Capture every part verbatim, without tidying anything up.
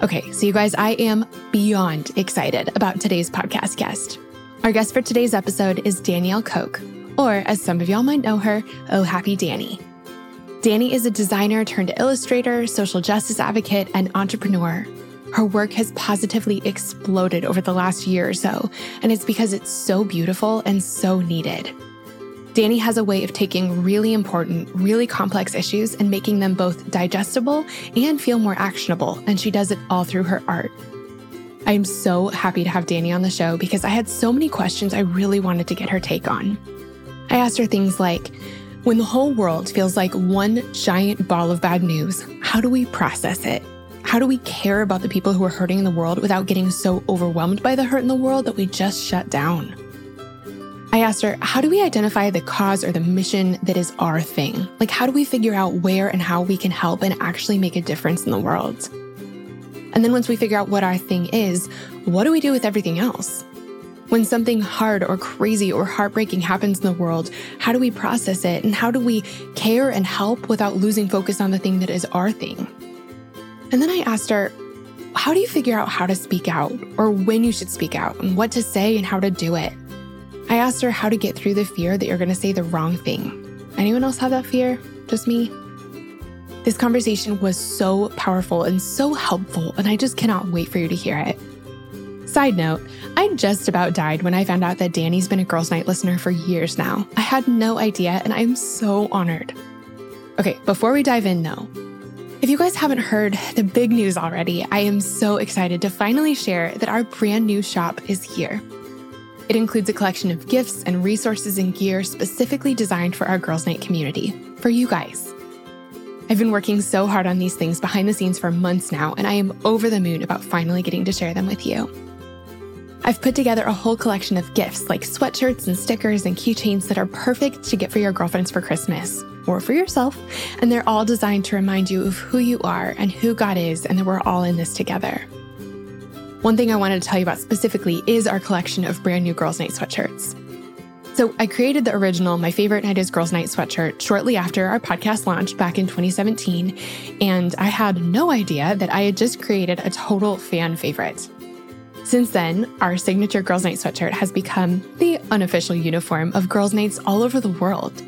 Okay, so you guys, I am beyond excited about today's podcast guest. Our guest for today's episode is Danielle Coke, or as some of y'all might know her, Oh Happy Dani. Dani is a designer turned illustrator, social justice advocate, and entrepreneur. Her work has positively exploded over the last year or so, and it's because it's so beautiful and so needed. Dani has a way of taking really important, really complex issues and making them both digestible and feel more actionable, and she does it all through her art. I am so happy to have Dani on the show because I had so many questions I really wanted to get her take on. I asked her things like, when the whole world feels like one giant ball of bad news, how do we process it? How do we care about the people who are hurting in the world without getting so overwhelmed by the hurt in the world that we just shut down? I asked her, how do we identify the cause or the mission that is our thing? Like, how do we figure out where and how we can help and actually make a difference in the world? And then once we figure out what our thing is, what do we do with everything else? When something hard or crazy or heartbreaking happens in the world, how do we process it? And how do we care and help without losing focus on the thing that is our thing? And then I asked her, how do you figure out how to speak out or when you should speak out and what to say and how to do it? I asked her how to get through the fear that you're going to say the wrong thing. Anyone else have that fear? Just me? This conversation was so powerful and so helpful, and I just cannot wait for you to hear it. Side note, I just about died when I found out that Dani's been a Girls Night listener for years now. I had no idea, and I'm so honored. Okay, before we dive in though, if you guys haven't heard the big news already, I am so excited to finally share that our brand new shop is here. It includes a collection of gifts and resources and gear specifically designed for our Girls Night community, for you guys. I've been working so hard on these things behind the scenes for months now, and I am over the moon about finally getting to share them with you. I've put together a whole collection of gifts like sweatshirts and stickers and keychains that are perfect to get for your girlfriends for Christmas or for yourself, and they're all designed to remind you of who you are and who God is and that we're all in this together. One thing I wanted to tell you about specifically is our collection of brand new Girls Night sweatshirts. So I created the original My Favorite Night is Girls Night sweatshirt shortly after our podcast launched back in twenty seventeen, and I had no idea that I had just created a total fan favorite. Since then, our signature Girls Night sweatshirt has become the unofficial uniform of Girls Nights all over the world.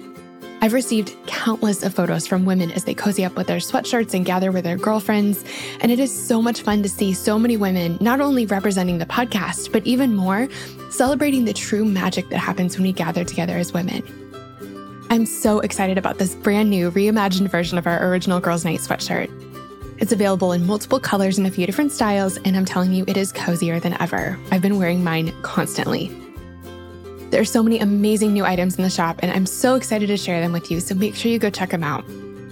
I've received countless of photos from women as they cozy up with their sweatshirts and gather with their girlfriends. And it is so much fun to see so many women not only representing the podcast, but even more, celebrating the true magic that happens when we gather together as women. I'm so excited about this brand new reimagined version of our original Girls Night sweatshirt. It's available in multiple colors and a few different styles, and I'm telling you, it is cozier than ever. I've been wearing mine constantly. There are so many amazing new items in the shop, and I'm so excited to share them with you, so make sure you go check them out.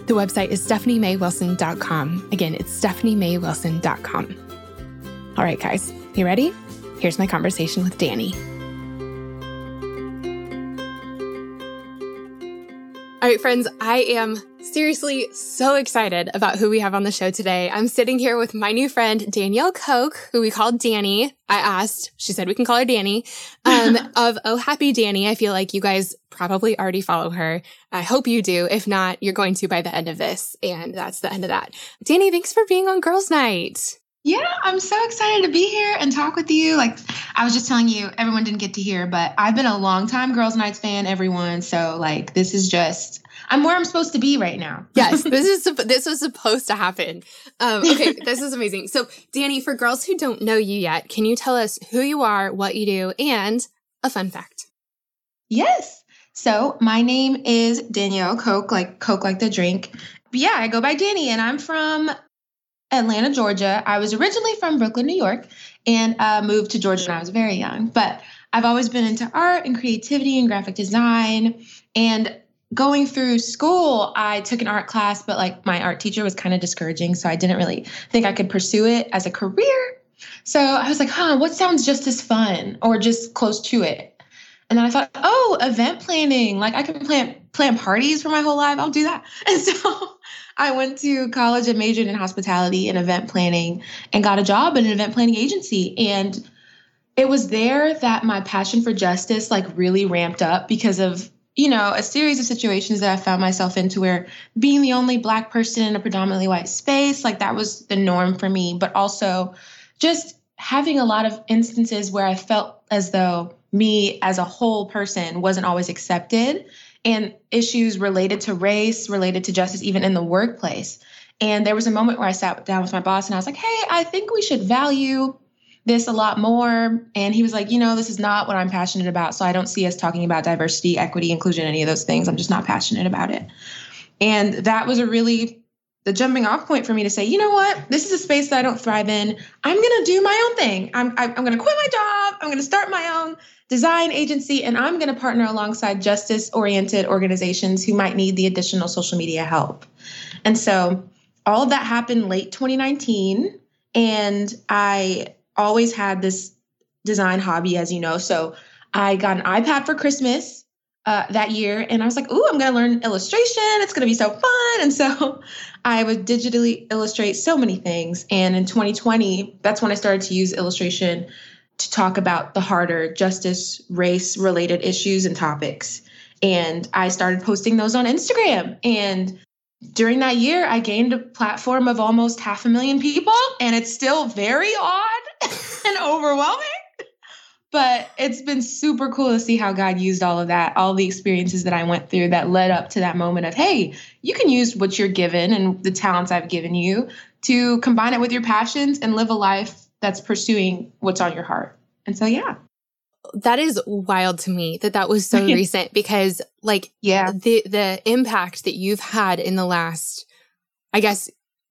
The website is stephanie mae wilson dot com. Again, it's stephanie mae wilson dot com. All right, guys, you ready? Here's my conversation with Dani. All right, friends, I am seriously so excited about who we have on the show today. I'm sitting here with my new friend, Danielle Coke, who we call Dani. I asked, she said we can call her Dani, um, of Oh Happy Dani. I feel like you guys probably already follow her. I hope you do. If not, you're going to by the end of this. And that's the end of that. Dani, thanks for being on Girls Night. Yeah, I'm so excited to be here and talk with you. Like I was just telling you, everyone didn't get to hear, but I've been a long time Girls Nights fan, everyone. So like, this is just, I'm where I'm supposed to be right now. Yes, this is, this was supposed to happen. Um, okay, this is amazing. So Dani, for girls who don't know you yet, can you tell us who you are, what you do, and a fun fact? Yes. So my name is Danielle Coke, like Coke, like the drink. But yeah, I go by Dani and I'm from Atlanta, Georgia. I was originally from Brooklyn, New York, and uh, moved to Georgia when I was very young. But I've always been into art and creativity and graphic design. And going through school, I took an art class, but like my art teacher was kind of discouraging, so I didn't really think I could pursue it as a career. So I was like, huh, what sounds just as fun or just close to it? And then I thought, oh, event planning. Like I can plan plan parties for my whole life. I'll do that. And so I went to college and majored in hospitality and event planning and got a job at an event planning agency. And it was there that my passion for justice like really ramped up because of, you know, a series of situations that I found myself into where being the only Black person in a predominantly white space, like that was the norm for me. But also just having a lot of instances where I felt as though me as a whole person wasn't always accepted, and issues related to race, related to justice, even in the workplace. And there was a moment where I sat down with my boss and I was like, hey, I think we should value this a lot more. And he was like, you know, this is not what I'm passionate about. So I don't see us talking about diversity, equity, inclusion, any of those things. I'm just not passionate about it. And that was a really the jumping off point for me to say, you know what, this is a space that I don't thrive in. I'm going to do my own thing. I'm, I'm going to quit my job. I'm going to start my own design agency, and I'm going to partner alongside justice-oriented organizations who might need the additional social media help. And so all of that happened late twenty nineteen, and I always had this design hobby, as you know. So I got an iPad for Christmas Uh, that year. And I was like, ooh, I'm going to learn illustration. It's going to be so fun. And so I would digitally illustrate so many things. And in twenty twenty, that's when I started to use illustration to talk about the harder justice, race related issues and topics. And I started posting those on Instagram. And during that year, I gained a platform of almost half a million people. And it's still very odd and overwhelming. But it's been super cool to see how God used all of that, all the experiences that I went through that led up to that moment of, hey, you can use what you're given and the talents I've given you to combine it with your passions and live a life that's pursuing what's on your heart. And so, yeah. That is wild to me that that was so recent because like yeah. the, the impact that you've had in the last, I guess,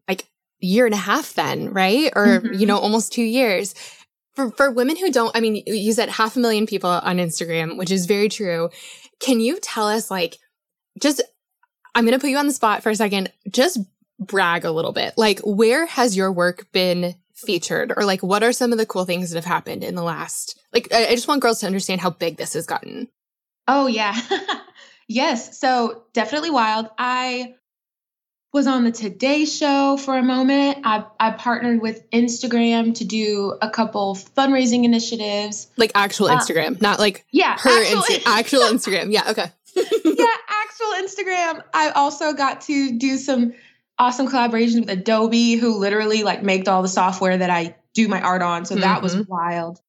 like year and a half then, right? Or, mm-hmm. you know, almost two years. For for women who don't, I mean, you said half a million people on Instagram, which is very true. Can you tell us, like, just, I'm going to put you on the spot for a second, just brag a little bit. Like, where has your work been featured? Or like, what are some of the cool things that have happened in the last, like, I, I just want girls to understand how big this has gotten. Oh, yeah. Yes. So definitely wild. I was on the Today Show for a moment. I, I partnered with Instagram to do a couple fundraising initiatives. Like actual Instagram, uh, not like yeah, her actual, Insta- actual Instagram. Yeah, okay. Yeah, actual Instagram. I also got to do some awesome collaborations with Adobe, who literally like made all the software that I do my art on. So mm-hmm. that was wild.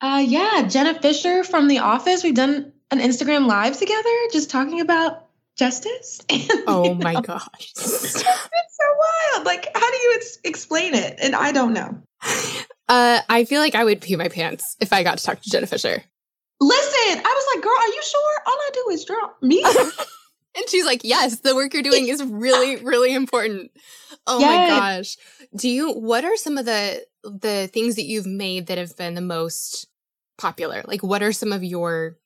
Uh, yeah, Jenna Fisher from The Office. We've done an Instagram Live together just talking about justice. And, oh my know, gosh. It's so wild. Like, how do you ex- explain it? And I don't know. Uh, I feel like I would pee my pants if I got to talk to Jenna Fisher. Listen, I was like, girl, are you sure? All I do is draw me. And she's like, yes, the work you're doing is really, really important. Oh yes. My gosh. Do you, what are some of the, the things that you've made that have been the most popular? Like, what are some of your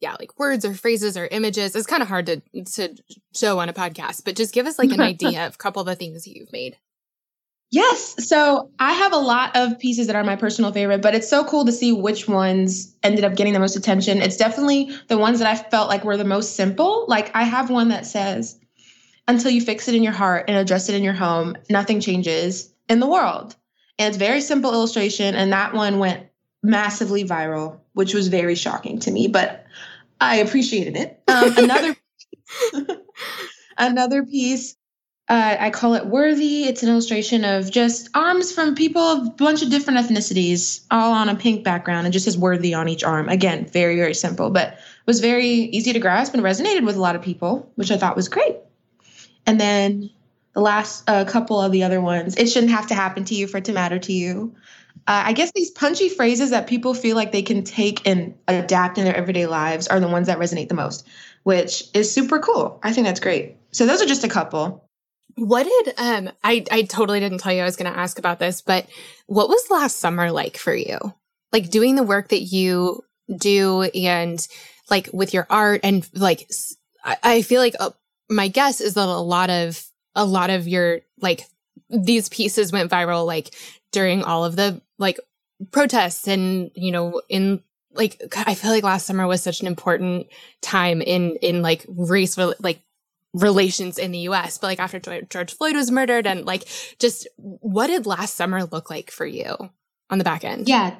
Yeah, like words or phrases or images? It's kind of hard to to show on a podcast, but just give us like an idea of a couple of the things you've made. Yes. So I have a lot of pieces that are my personal favorite, but it's so cool to see which ones ended up getting the most attention. It's definitely the ones that I felt like were the most simple. Like I have one that says, until you fix it in your heart and address it in your home, nothing changes in the world. And it's very simple illustration. And that one went massively viral, which was very shocking to me, but I appreciated it. Um, another, another piece, uh, I call it Worthy. It's an illustration of just arms from people of a bunch of different ethnicities, all on a pink background, and just says Worthy on each arm. Again, very, very simple, but was very easy to grasp and resonated with a lot of people, which I thought was great. And then the last uh, couple of the other ones, it shouldn't have to happen to you for it to matter to you. Uh, I guess these punchy phrases that people feel like they can take and adapt in their everyday lives are the ones that resonate the most, which is super cool. I think that's great. So those are just a couple. What did, um, I, I totally didn't tell you I was going to ask about this, but what was last summer like for you? Like doing the work that you do and like with your art and like, I, I feel like uh, my guess is that a lot of, a lot of your, like these pieces went viral, like during all of the like protests and, you know, in like, I feel like last summer was such an important time in, in like race, like relations in the U S, but like after George Floyd was murdered and like, just what did last summer look like for you on the back end? Yeah,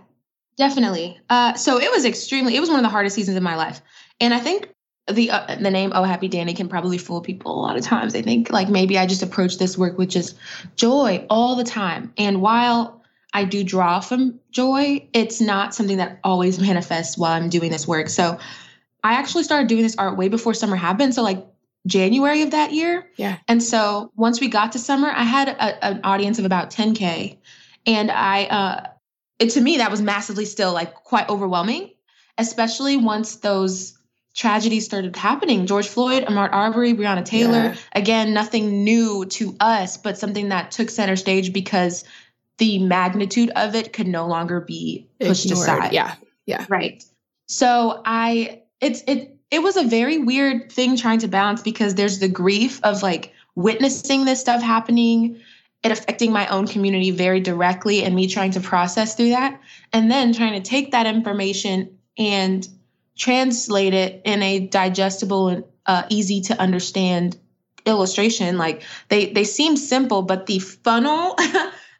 definitely. Uh, so it was extremely, it was one of the hardest seasons of my life. And I think the, uh, the name, Oh Happy Dani, can probably fool people a lot of times. I think like maybe I just approach this work with just joy all the time. And while I do draw from joy, it's not something that always manifests while I'm doing this work. So I actually started doing this art way before summer happened. So like January of that year. Yeah. And so once we got to summer, I had a, an audience of about ten K. And I, uh, it, to me, that was massively still like quite overwhelming, especially once those tragedies started happening. George Floyd, Ahmaud Arbery, Breonna Taylor, yeah. Again, nothing new to us, but something that took center stage because the magnitude of it could no longer be pushed Ignored. aside. Yeah. Yeah. Right. So I, it's, it, it was a very weird thing trying to balance because there's the grief of like witnessing this stuff happening, it affecting my own community very directly and me trying to process through that. And then trying to take that information and translate it in a digestible and uh, easy to understand illustration. Like they, they seem simple, but the funnel,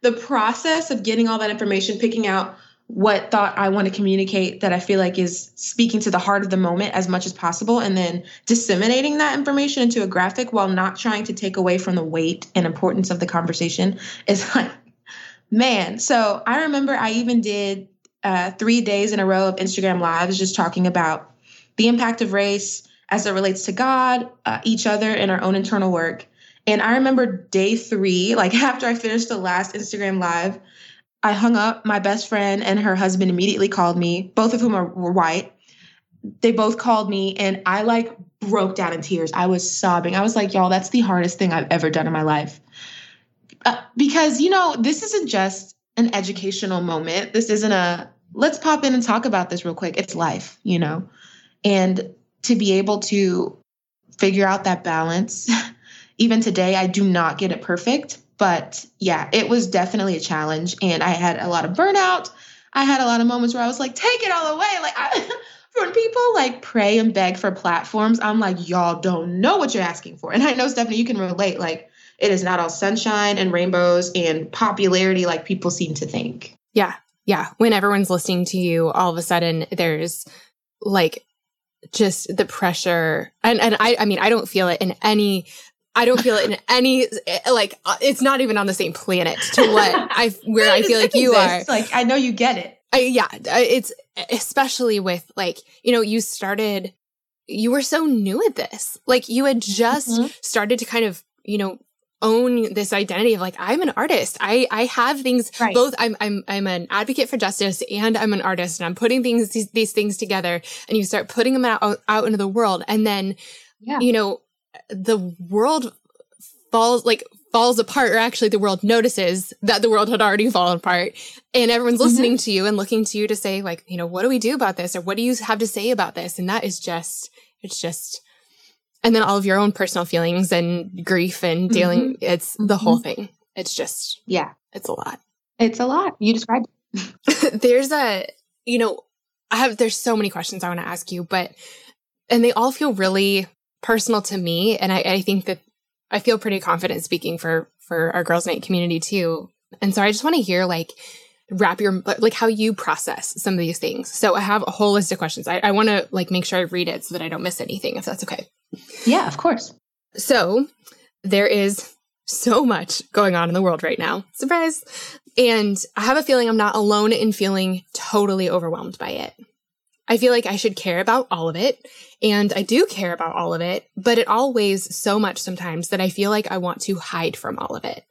the process of getting all that information, picking out what thought I want to communicate that I feel like is speaking to the heart of the moment as much as possible, and then disseminating that information into a graphic while not trying to take away from the weight and importance of the conversation is like, man. So I remember I even did uh, three days in a row of Instagram lives just talking about the impact of race as it relates to God, uh, each other, and our own internal work. And I remember day three, like after I finished the last Instagram live, I hung up. My best friend and her husband immediately called me, both of whom are, were white. They both called me and I like broke down in tears. I was sobbing. I was like, y'all, that's the hardest thing I've ever done in my life. Uh, because, you know, this isn't just an educational moment. This isn't a, let's pop in and talk about this real quick. It's life, you know, and to be able to figure out that balance. Even today, I do not get it perfect. But yeah, it was definitely a challenge. And I had a lot of burnout. I had a lot of moments where I was like, take it all away. Like I, when people like pray and beg for platforms, I'm like, y'all don't know what you're asking for. And I know, Stephanie, you can relate. Like it is not all sunshine and rainbows and popularity like people seem to think. Yeah. Yeah. When everyone's listening to you, all of a sudden there's like just the pressure. And, and I, I mean, I don't feel it in any I don't feel it in any, like, it's not even on the same planet to what I, where I feel like you are. Like, I know you get it. I, yeah. It's especially with like, you know, you started, you were so new at this. Like you had just mm-hmm. started to kind of, you know, own this identity of like, I'm an artist. I, I have things right. both. I'm, I'm, I'm an advocate for justice and I'm an artist and I'm putting things, these, these things together, and you start putting them out, out into the world. And then, yeah. you know, the world falls like falls apart, or actually the world notices that the world had already fallen apart, and everyone's listening mm-hmm. to you and looking to you to say like, you know, what do we do about this? Or what do you have to say about this? And that is just, it's just, and then all of your own personal feelings and grief and mm-hmm. dealing, it's the whole mm-hmm. thing. It's just, yeah, it's a lot. It's a lot. You described it. There's a, you know, I have, there's so many questions I want to ask you, but, and they all feel really personal to me. And I, I think that I feel pretty confident speaking for, for our Girls Night community too. And so I just want to hear like, wrap your, like how you process some of these things. So I have a whole list of questions. I, I want to like make sure I read it so that I don't miss anything, if that's okay. Yeah, of course. So there is so much going on in the world right now. Surprise. And I have a feeling I'm not alone in feeling totally overwhelmed by it. I feel like I should care about all of it, and I do care about all of it, but it all weighs so much sometimes that I feel like I want to hide from all of it.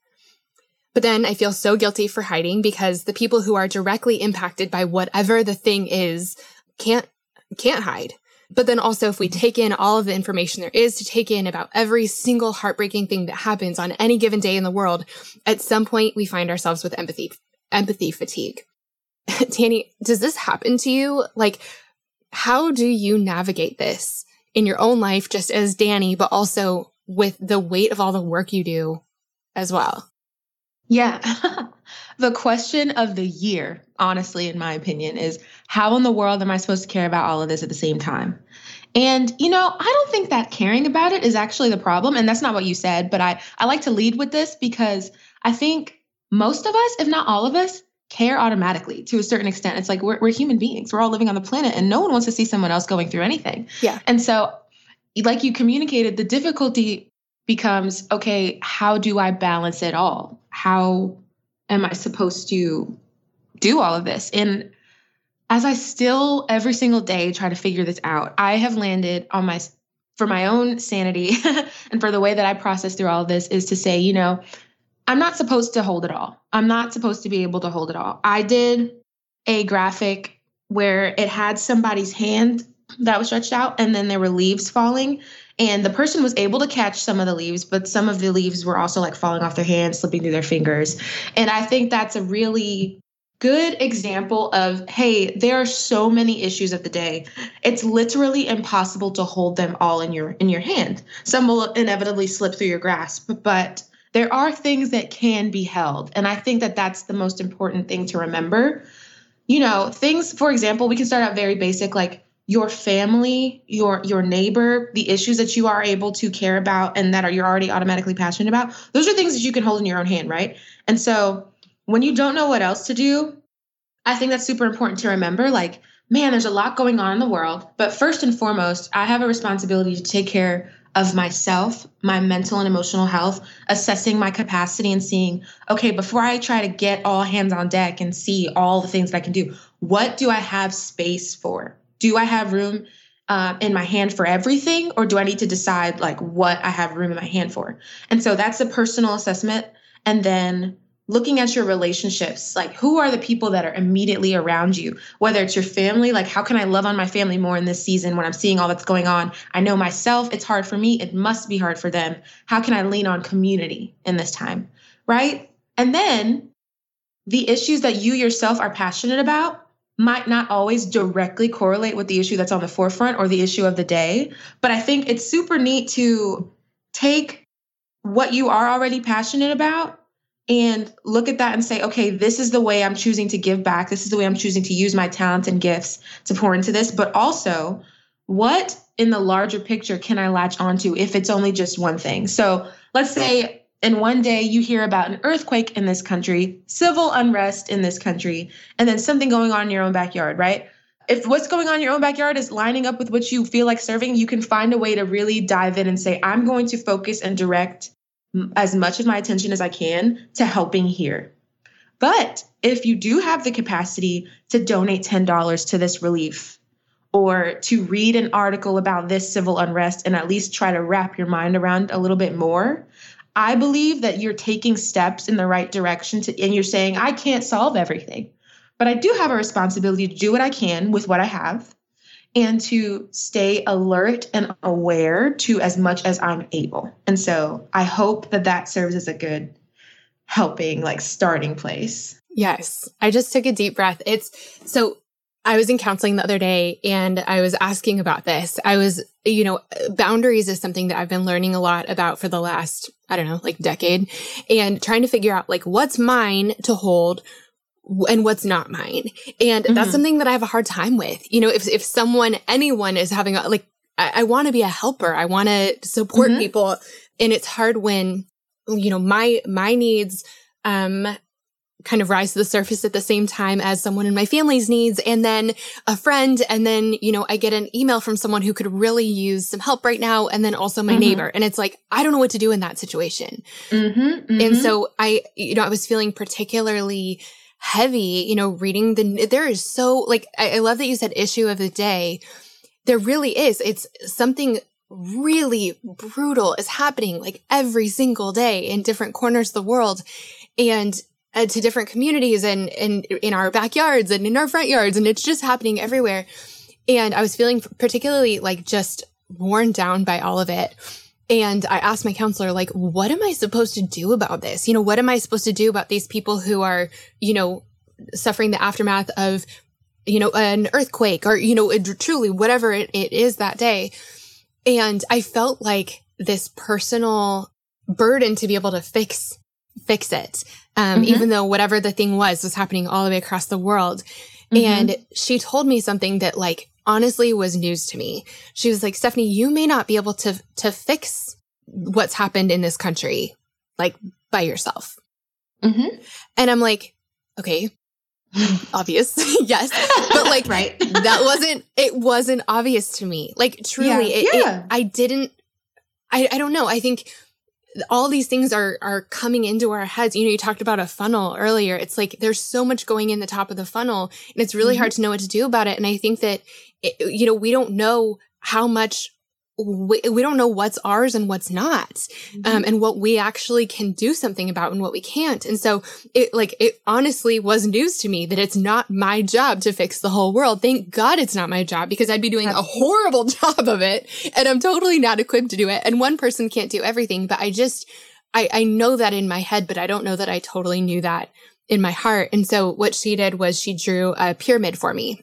But then I feel so guilty for hiding because the people who are directly impacted by whatever the thing is can't can't hide. But then also if we take in all of the information there is to take in about every single heartbreaking thing that happens on any given day in the world, at some point we find ourselves with empathy empathy fatigue. Dani, does this happen to you? Like, how do you navigate this in your own life just as Dani, but also with the weight of all the work you do as well? Yeah. The question of the year, honestly, in my opinion, is how in the world am I supposed to care about all of this at the same time? And, you know, I don't think that caring about it is actually the problem. And that's not what you said, but I, I like to lead with this because I think most of us, if not all of us, care automatically to a certain extent. It's like we're, we're human beings. We're all living on the planet and no one wants to see someone else going through anything. Yeah. And so, like you communicated, the difficulty becomes, okay, how do I balance it all? How am I supposed to do all of this? And as I still every single day try to figure this out, I have landed on my, for my own sanity and for the way that I process through all of this is to say, you know, I'm not supposed to hold it all. I'm not supposed to be able to hold it all. I did a graphic where it had somebody's hand that was stretched out and then there were leaves falling. And the person was able to catch some of the leaves, but some of the leaves were also like falling off their hands, slipping through their fingers. And I think that's a really good example of, hey, there are so many issues of the day. It's literally impossible to hold them all in your in your hand. Some will inevitably slip through your grasp, but there are things that can be held. And I think that that's the most important thing to remember. You know, things, for example, we can start out very basic, like your family, your your neighbor, the issues that you are able to care about and that are you're already automatically passionate about, those are things that you can hold in your own hand, right? And so when you don't know what else to do, I think that's super important to remember. Like, man, there's a lot going on in the world. But first and foremost, I have a responsibility to take care of myself, my mental and emotional health, assessing my capacity and seeing, okay, before I try to get all hands on deck and see all the things that I can do, what do I have space for? Do I have room uh, in my hand for everything? Or do I need to decide like what I have room in my hand for? And so that's a personal assessment. And then looking at your relationships, like who are the people that are immediately around you, whether it's your family, like how can I love on my family more in this season when I'm seeing all that's going on? I know myself, it's hard for me. It must be hard for them. How can I lean on community in this time, right? And then the issues that you yourself are passionate about might not always directly correlate with the issue that's on the forefront or the issue of the day. But I think it's super neat to take what you are already passionate about and look at that and say, okay, this is the way I'm choosing to give back. This is the way I'm choosing to use my talents and gifts to pour into this. But also, what in the larger picture can I latch onto if it's only just one thing? So let's say in one day you hear about an earthquake in this country, civil unrest in this country, and then something going on in your own backyard, right? If what's going on in your own backyard is lining up with what you feel like serving, you can find a way to really dive in and say, I'm going to focus and direct as much of my attention as I can to helping here. But if you do have the capacity to donate ten dollars to this relief or to read an article about this civil unrest and at least try to wrap your mind around a little bit more, I believe that you're taking steps in the right direction to, and you're saying, I can't solve everything, but I do have a responsibility to do what I can with what I have and to stay alert and aware to as much as I'm able. And so I hope that that serves as a good helping, like starting place. Yes. I just took a deep breath. It's so I was in counseling the other day and I was asking about this. I was, you know, boundaries is something that I've been learning a lot about for the last, I don't know, like decade, and trying to figure out like what's mine to hold and what's not mine. And mm-hmm. that's something that I have a hard time with. You know, if, if someone, anyone is having a, like, I, I want to be a helper. I want to support mm-hmm. people. And it's hard when, you know, my, my needs, um, kind of rise to the surface at the same time as someone in my family's needs and then a friend. And then, you know, I get an email from someone who could really use some help right now. And then also my mm-hmm. neighbor. And it's like, I don't know what to do in that situation. Mm-hmm, mm-hmm. And so I, you know, I was feeling particularly heavy, you know, reading the, there is so like, I, I love that you said issue of the day. There really is. It's something really brutal is happening like every single day in different corners of the world. And Uh, to different communities and, and in our backyards and in our front yards. And it's just happening everywhere. And I was feeling particularly like just worn down by all of it. And I asked my counselor, like, what am I supposed to do about this? You know, what am I supposed to do about these people who are, you know, suffering the aftermath of, you know, an earthquake or, you know, it, truly whatever it, it is that day. And I felt like this personal burden to be able to fix fix it. Um, mm-hmm. Even though whatever the thing was, was happening all the way across the world. Mm-hmm. And she told me something that, like, honestly was news to me. She was like, Stephanie, you may not be able to, to fix what's happened in this country, like, by yourself. Mm-hmm. And I'm like, okay, obvious. Yes. But like, right. that wasn't, it wasn't obvious to me. Like, truly, yeah. It, yeah. It, I didn't, I, I don't know. I think all these things are, are coming into our heads. You know, you talked about a funnel earlier. It's like, there's so much going in the top of the funnel, and it's really mm-hmm. hard to know what to do about it. And I think that, it, you know, we don't know how much We, we don't know what's ours and what's not, mm-hmm. um, and what we actually can do something about and what we can't. And so it like, it honestly was news to me that it's not my job to fix the whole world. Thank God it's not my job, because I'd be doing a horrible job of it, and I'm totally not equipped to do it. And one person can't do everything, but I just, I, I know that in my head, but I don't know that I totally knew that in my heart. And so what she did was she drew a pyramid for me.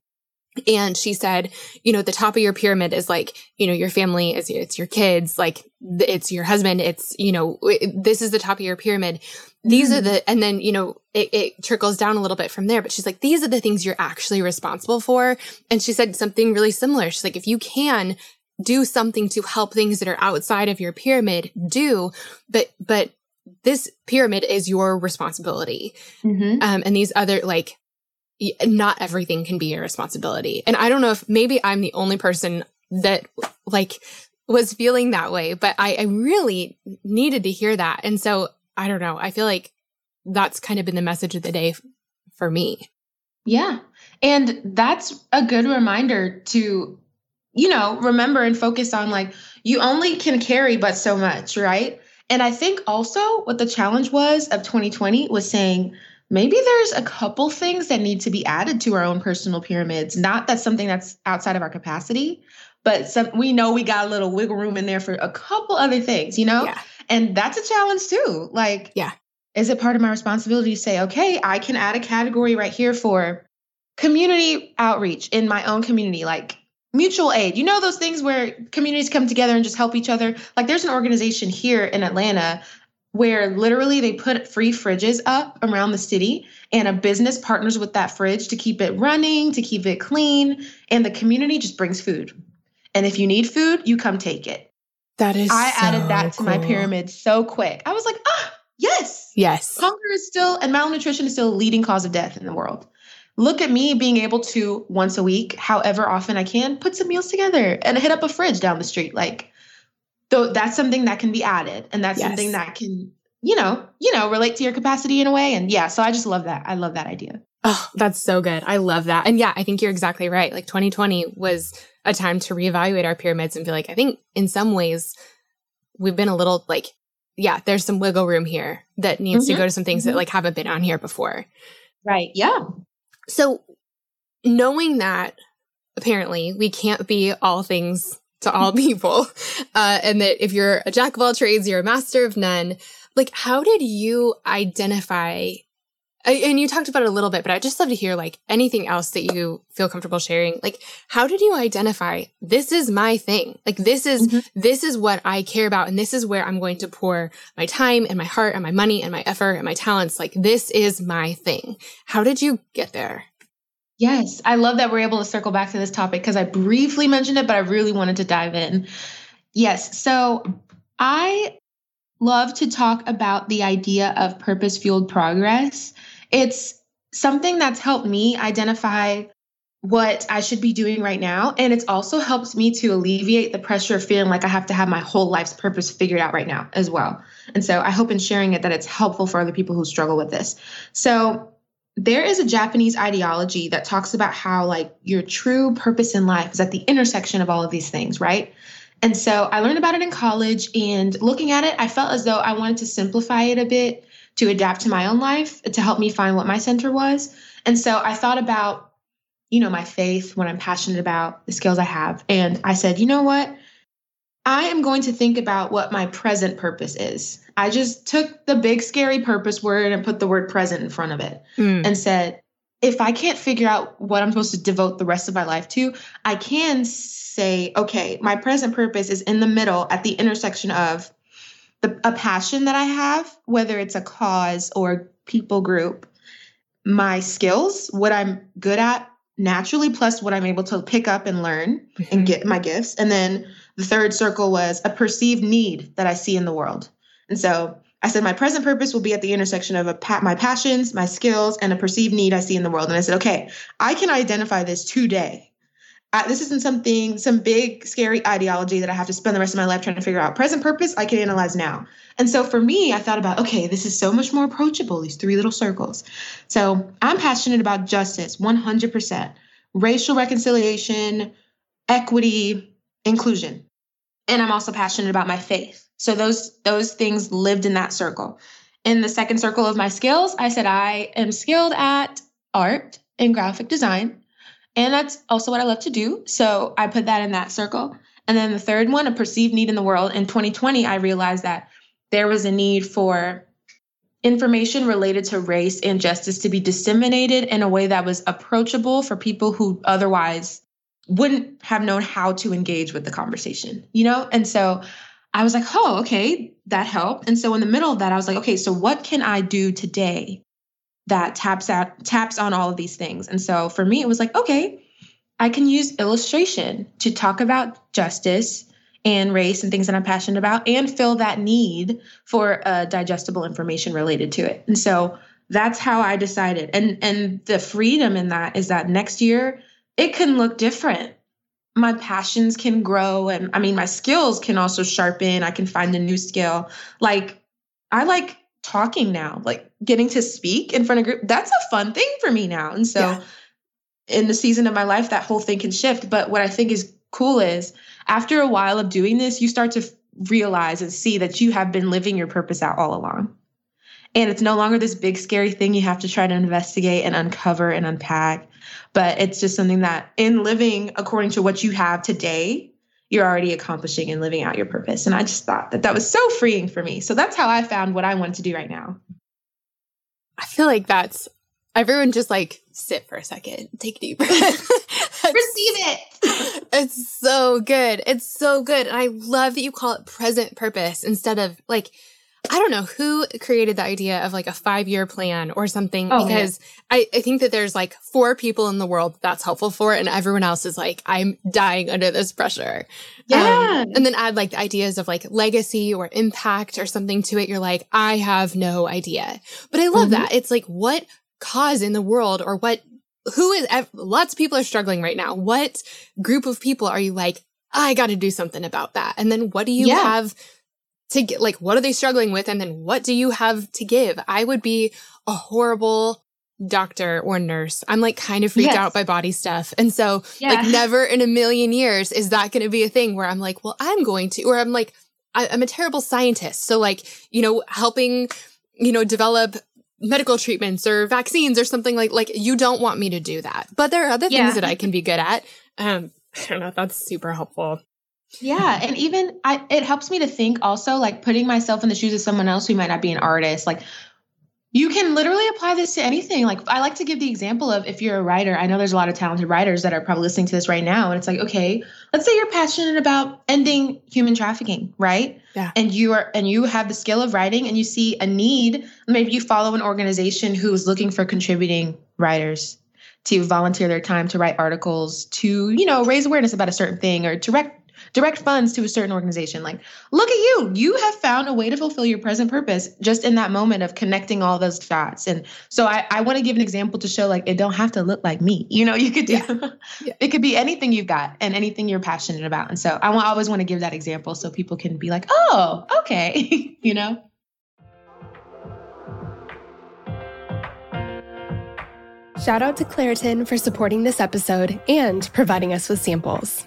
And she said, you know, the top of your pyramid is like, you know, your family, is it's your kids, like it's your husband, it's, you know, it, this is the top of your pyramid. These mm. are the, and then, you know, it, it trickles down a little bit from there. But she's like, these are the things you're actually responsible for. And she said something really similar. She's like, if you can do something to help things that are outside of your pyramid, do, but, but this pyramid is your responsibility. Mm-hmm. Um, and these other, like, not everything can be your responsibility. And I don't know if maybe I'm the only person that like was feeling that way, but I, I really needed to hear that. And so I don't know. I feel like that's kind of been the message of the day f- for me. Yeah. And that's a good reminder to, you know, remember and focus on, like, you only can carry but so much, right? And I think also what the challenge was of twenty twenty was saying, maybe there's a couple things that need to be added to our own personal pyramids. Not that's something that's outside of our capacity, but some, we know we got a little wiggle room in there for a couple other things, you know? Yeah. And that's a challenge too. Like, yeah, is it part of my responsibility to say, okay, I can add a category right here for community outreach in my own community, like mutual aid, you know, those things where communities come together and just help each other. Like, there's an organization here in Atlanta where literally they put free fridges up around the city, and a business partners with that fridge to keep it running, to keep it clean. And the community just brings food. And if you need food, you come take it. That is I so added that cool. to my pyramid so quick. I was like, ah, yes. Yes. Hunger is still, and malnutrition is still a leading cause of death in the world. Look at me being able to, once a week, however often I can, put some meals together and hit up a fridge down the street. Like, So that's something that can be added, and that's yes. something that can, you know, you know, relate to your capacity in a way. And yeah, so I just love that. I love that idea. Oh, that's so good. I love that. And yeah, I think you're exactly right. Like, twenty twenty was a time to reevaluate our pyramids and be like, I think in some ways we've been a little like, yeah, there's some wiggle room here that needs mm-hmm. to go to some things mm-hmm. that like haven't been on here before. Right. Yeah. So knowing that apparently we can't be all things to all people, uh, and that if you're a jack of all trades, you're a master of none. Like, how did you identify? I, and you talked about it a little bit, but I'd just love to hear, like, anything else that you feel comfortable sharing. Like, how did you identify, this is my thing? Like, this is, mm-hmm. this is what I care about. And this is where I'm going to pour my time and my heart and my money and my effort and my talents. Like, this is my thing. How did you get there? Yes. I love that we're able to circle back to this topic, because I briefly mentioned it, but I really wanted to dive in. Yes. So I love to talk about the idea of purpose-fueled progress. It's something that's helped me identify what I should be doing right now. And it's also helped me to alleviate the pressure of feeling like I have to have my whole life's purpose figured out right now as well. And so I hope in sharing it that it's helpful for other people who struggle with this. So there is a Japanese ideology that talks about how, like, your true purpose in life is at the intersection of all of these things, right? And so I learned about it in college, and looking at it, I felt as though I wanted to simplify it a bit to adapt to my own life, to help me find what my center was. And so I thought about, you know, my faith, what I'm passionate about, the skills I have. And I said, you know what? I am going to think about what my present purpose is. I just took the big, scary purpose word and put the word present in front of it mm. and said, if I can't figure out what I'm supposed to devote the rest of my life to, I can say, okay, my present purpose is in the middle at the intersection of the, a passion that I have, whether it's a cause or people group, my skills, what I'm good at naturally, plus what I'm able to pick up and learn mm-hmm. and get my gifts. And then the third circle was a perceived need that I see in the world. And so I said, my present purpose will be at the intersection of a pa- my passions, my skills, and a perceived need I see in the world. And I said, okay, I can identify this today. I, this isn't something, some big, scary ideology that I have to spend the rest of my life trying to figure out. Present purpose, I can analyze now. And so for me, I thought about, okay, this is so much more approachable, these three little circles. So I'm passionate about justice, one hundred percent, racial reconciliation, equity, inclusion. And I'm also passionate about my faith. So those those things lived in that circle. In the second circle of my skills, I said I am skilled at art and graphic design. And that's also what I love to do. So I put that in that circle. And then the third one, a perceived need in the world. In twenty twenty, I realized that there was a need for information related to race and justice to be disseminated in a way that was approachable for people who otherwise wouldn't have known how to engage with the conversation, you know? And so I was like, oh, okay, that helped. And so in the middle of that, I was like, okay, so what can I do today that taps out, taps on all of these things? And so for me, it was like, okay, I can use illustration to talk about justice and race and things that I'm passionate about and fill that need for uh, digestible information related to it. And so that's how I decided. And, and the freedom in that is that next year it can look different. My passions can grow. And I mean, my skills can also sharpen. I can find a new skill. Like I like talking now, like getting to speak in front of group. That's a fun thing for me now. And so yeah. in the season of my life, that whole thing can shift. But what I think is cool is after a while of doing this, you start to realize and see that you have been living your purpose out all along. And it's no longer this big, scary thing you have to try to investigate and uncover and unpack. But it's just something that in living according to what you have today, you're already accomplishing and living out your purpose. And I just thought that that was so freeing for me. So that's how I found what I wanted to do right now. I feel like that's, everyone just like sit for a second, take a deep breath. Receive it. It's so good. It's so good. And I love that you call it present purpose instead of like, I don't know who created the idea of like a five-year plan or something oh, because I, I think that there's like four people in the world that's helpful for it and everyone else is like, I'm dying under this pressure. Yeah. Um, and then add like the ideas of like legacy or impact or something to it. You're like, I have no idea. But I love mm-hmm. that. It's like what cause in the world or what, who is, lots of people are struggling right now. What group of people are you like, I got to do something about that? And then what do you yeah. have to get, like, what are they struggling with? And then what do you have to give? I would be a horrible doctor or nurse. I'm like kind of freaked yes. out by body stuff. And so yeah. like never in a million years is that going to be a thing where I'm like, well, I'm going to, or I'm like, I, I'm a terrible scientist. So like, you know, helping, you know, develop medical treatments or vaccines or something like, like you don't want me to do that. But there are other yeah. things that I can be good at. Um, I don't know if that's super helpful. Yeah. And even I, it helps me to think also like putting myself in the shoes of someone else who might not be an artist. Like you can literally apply this to anything. Like I like to give the example of if you're a writer, I know there's a lot of talented writers that are probably listening to this right now. And it's like, okay, let's say you're passionate about ending human trafficking, right? Yeah. And you are, and you have the skill of writing and you see a need. Maybe you follow an organization who is looking for contributing writers to volunteer their time to write articles to, you know, raise awareness about a certain thing or to rec- direct funds to a certain organization. Like, look at you, you have found a way to fulfill your present purpose just in that moment of connecting all those dots. And so I, I want to give an example to show like, it don't have to look like me, you know, you could do, yeah. Yeah. It could be anything you've got and anything you're passionate about. And so I always want to give that example so people can be like, oh, okay. You know? Shout out to Claritin for supporting this episode and providing us with samples.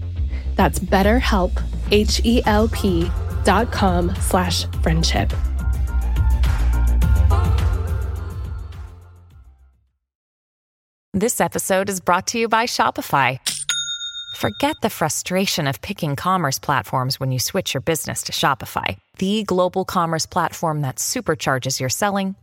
That's BetterHelp, H E L P dot com slash friendship. This episode is brought to you by Shopify. Forget the frustration of picking commerce platforms when you switch your business to Shopify, the global commerce platform that supercharges your selling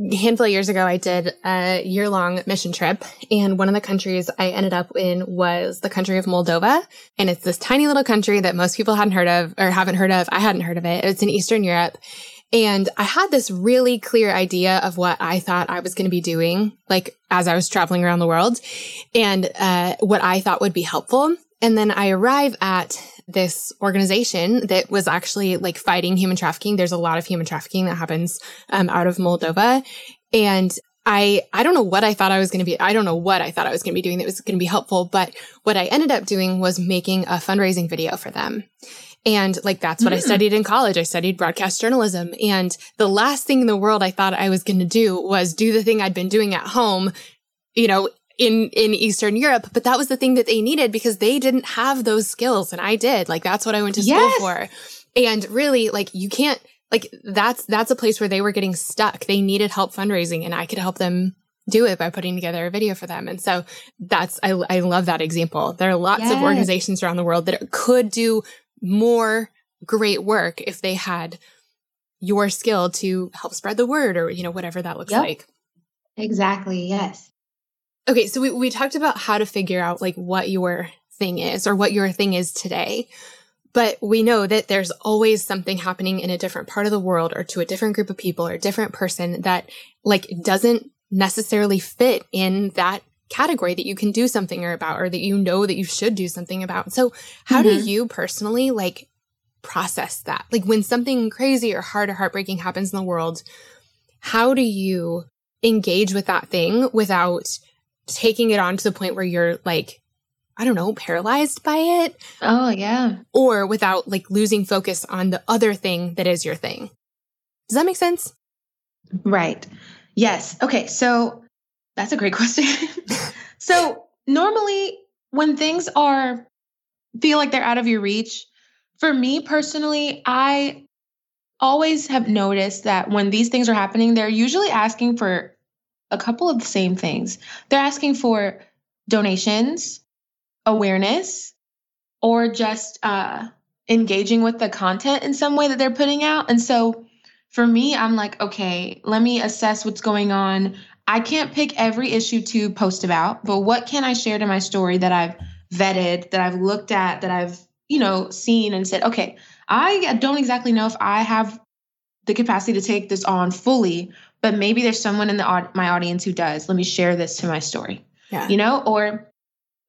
A handful of years ago, I did a year-long mission trip, and one of the countries I ended up in was the country of Moldova, and it's this tiny little country that most people hadn't heard of or haven't heard of. I hadn't heard of it. It's in Eastern Europe, and I had this really clear idea of what I thought I was going to be doing, like as I was traveling around the world, and uh, what I thought would be helpful. And then I arrive at this organization that was actually like fighting human trafficking. There's a lot of human trafficking that happens um, out of Moldova. And I, I don't know what I thought I was going to be. I don't know what I thought I was going to be doing that was going to be helpful. But what I ended up doing was making a fundraising video for them. And like, that's what mm. I studied in college. I studied broadcast journalism. And the last thing in the world I thought I was going to do was do the thing I'd been doing at home, you know, in, in Eastern Europe, but that was the thing that they needed because they didn't have those skills. And I did. Like, that's what I went to school yes. for. And really, like, you can't, like, that's, that's a place where they were getting stuck. They needed help fundraising, and I could help them do it by putting together a video for them. And so that's, I, I love that example. There are lots yes. of organizations around the world that could do more great work if they had your skill to help spread the word, or, you know, whatever that looks yep. like. Exactly. Yes. Okay. So we, we talked about how to figure out like what your thing is or what your thing is today, but we know that there's always something happening in a different part of the world or to a different group of people or a different person that like doesn't necessarily fit in that category that you can do something or about, or that you know that you should do something about. So how mm-hmm. do you personally like process that? Like when something crazy or hard or heartbreaking happens in the world, how do you engage with that thing without taking it on to the point where you're like, I don't know, paralyzed by it? Oh, yeah. Or without like losing focus on the other thing that is your thing. Does that make sense? Right. Yes. Okay. So that's a great question. So normally when things are, feel like they're out of your reach, for me personally, I always have noticed that when these things are happening, they're usually asking for a couple of the same things. They're asking for donations, awareness, or just uh, engaging with the content in some way that they're putting out. And so for me, I'm like, okay, let me assess what's going on. I can't pick every issue to post about, but what can I share to my story that I've vetted, that I've looked at, that I've, you know, seen and said, okay, I don't exactly know if I have the capacity to take this on fully, but maybe there's someone in the my audience who does. Let me share this to my story, yeah. you know, or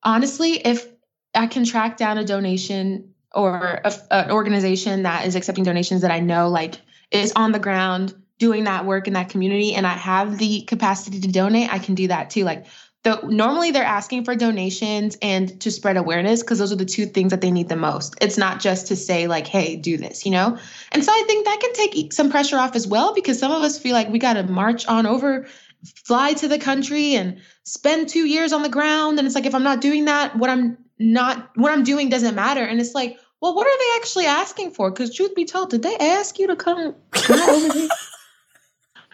honestly, if I can track down a donation or a, an organization that is accepting donations that I know like is on the ground doing that work in that community, and I have the capacity to donate, I can do that too. Like the, normally they're asking for donations and to spread awareness because those are the two things that they need the most. It's not just to say like, hey, do this, you know? And so I think that can take some pressure off as well, because some of us feel like we got to march on over, fly to the country and spend two years on the ground. And it's like, if I'm not doing that, what I'm not, what I'm doing doesn't matter. And it's like, well, what are they actually asking for? Because truth be told, did they ask you to come, come over here?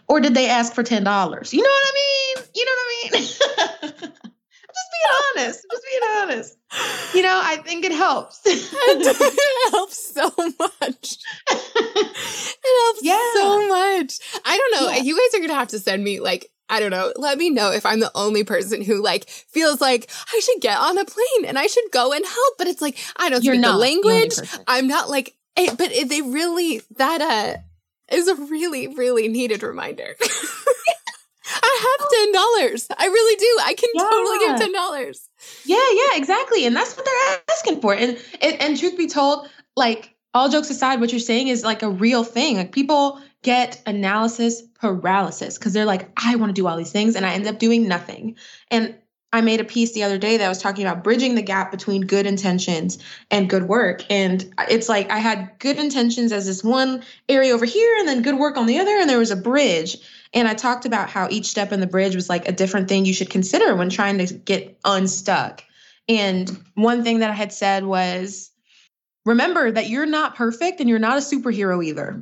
Or did they ask for ten dollars? You know what I mean? You know what I mean? I'm just being honest. I'm just being honest. You know, I think it helps. It helps so much. It helps yeah. so much. I don't know. Yeah. You guys are going to have to send me like, I don't know. Let me know if I'm the only person who like feels like I should get on a plane and I should go and help. But it's like, I don't You're speak the language. The I'm not like, hey, but they really, that uh, is a really, really needed reminder. I have ten dollars. I really do. I can yeah. totally give ten dollars. Yeah, yeah, exactly. And that's what they're asking for. And, and and truth be told, like all jokes aside, what you're saying is like a real thing. Like people get analysis paralysis because they're like, I want to do all these things and I end up doing nothing. And I made a piece the other day that was talking about bridging the gap between good intentions and good work. And it's like I had good intentions as this one area over here and then good work on the other. And there was a bridge. And I talked about how each step in the bridge was like a different thing you should consider when trying to get unstuck. And one thing that I had said was, remember that you're not perfect and you're not a superhero either,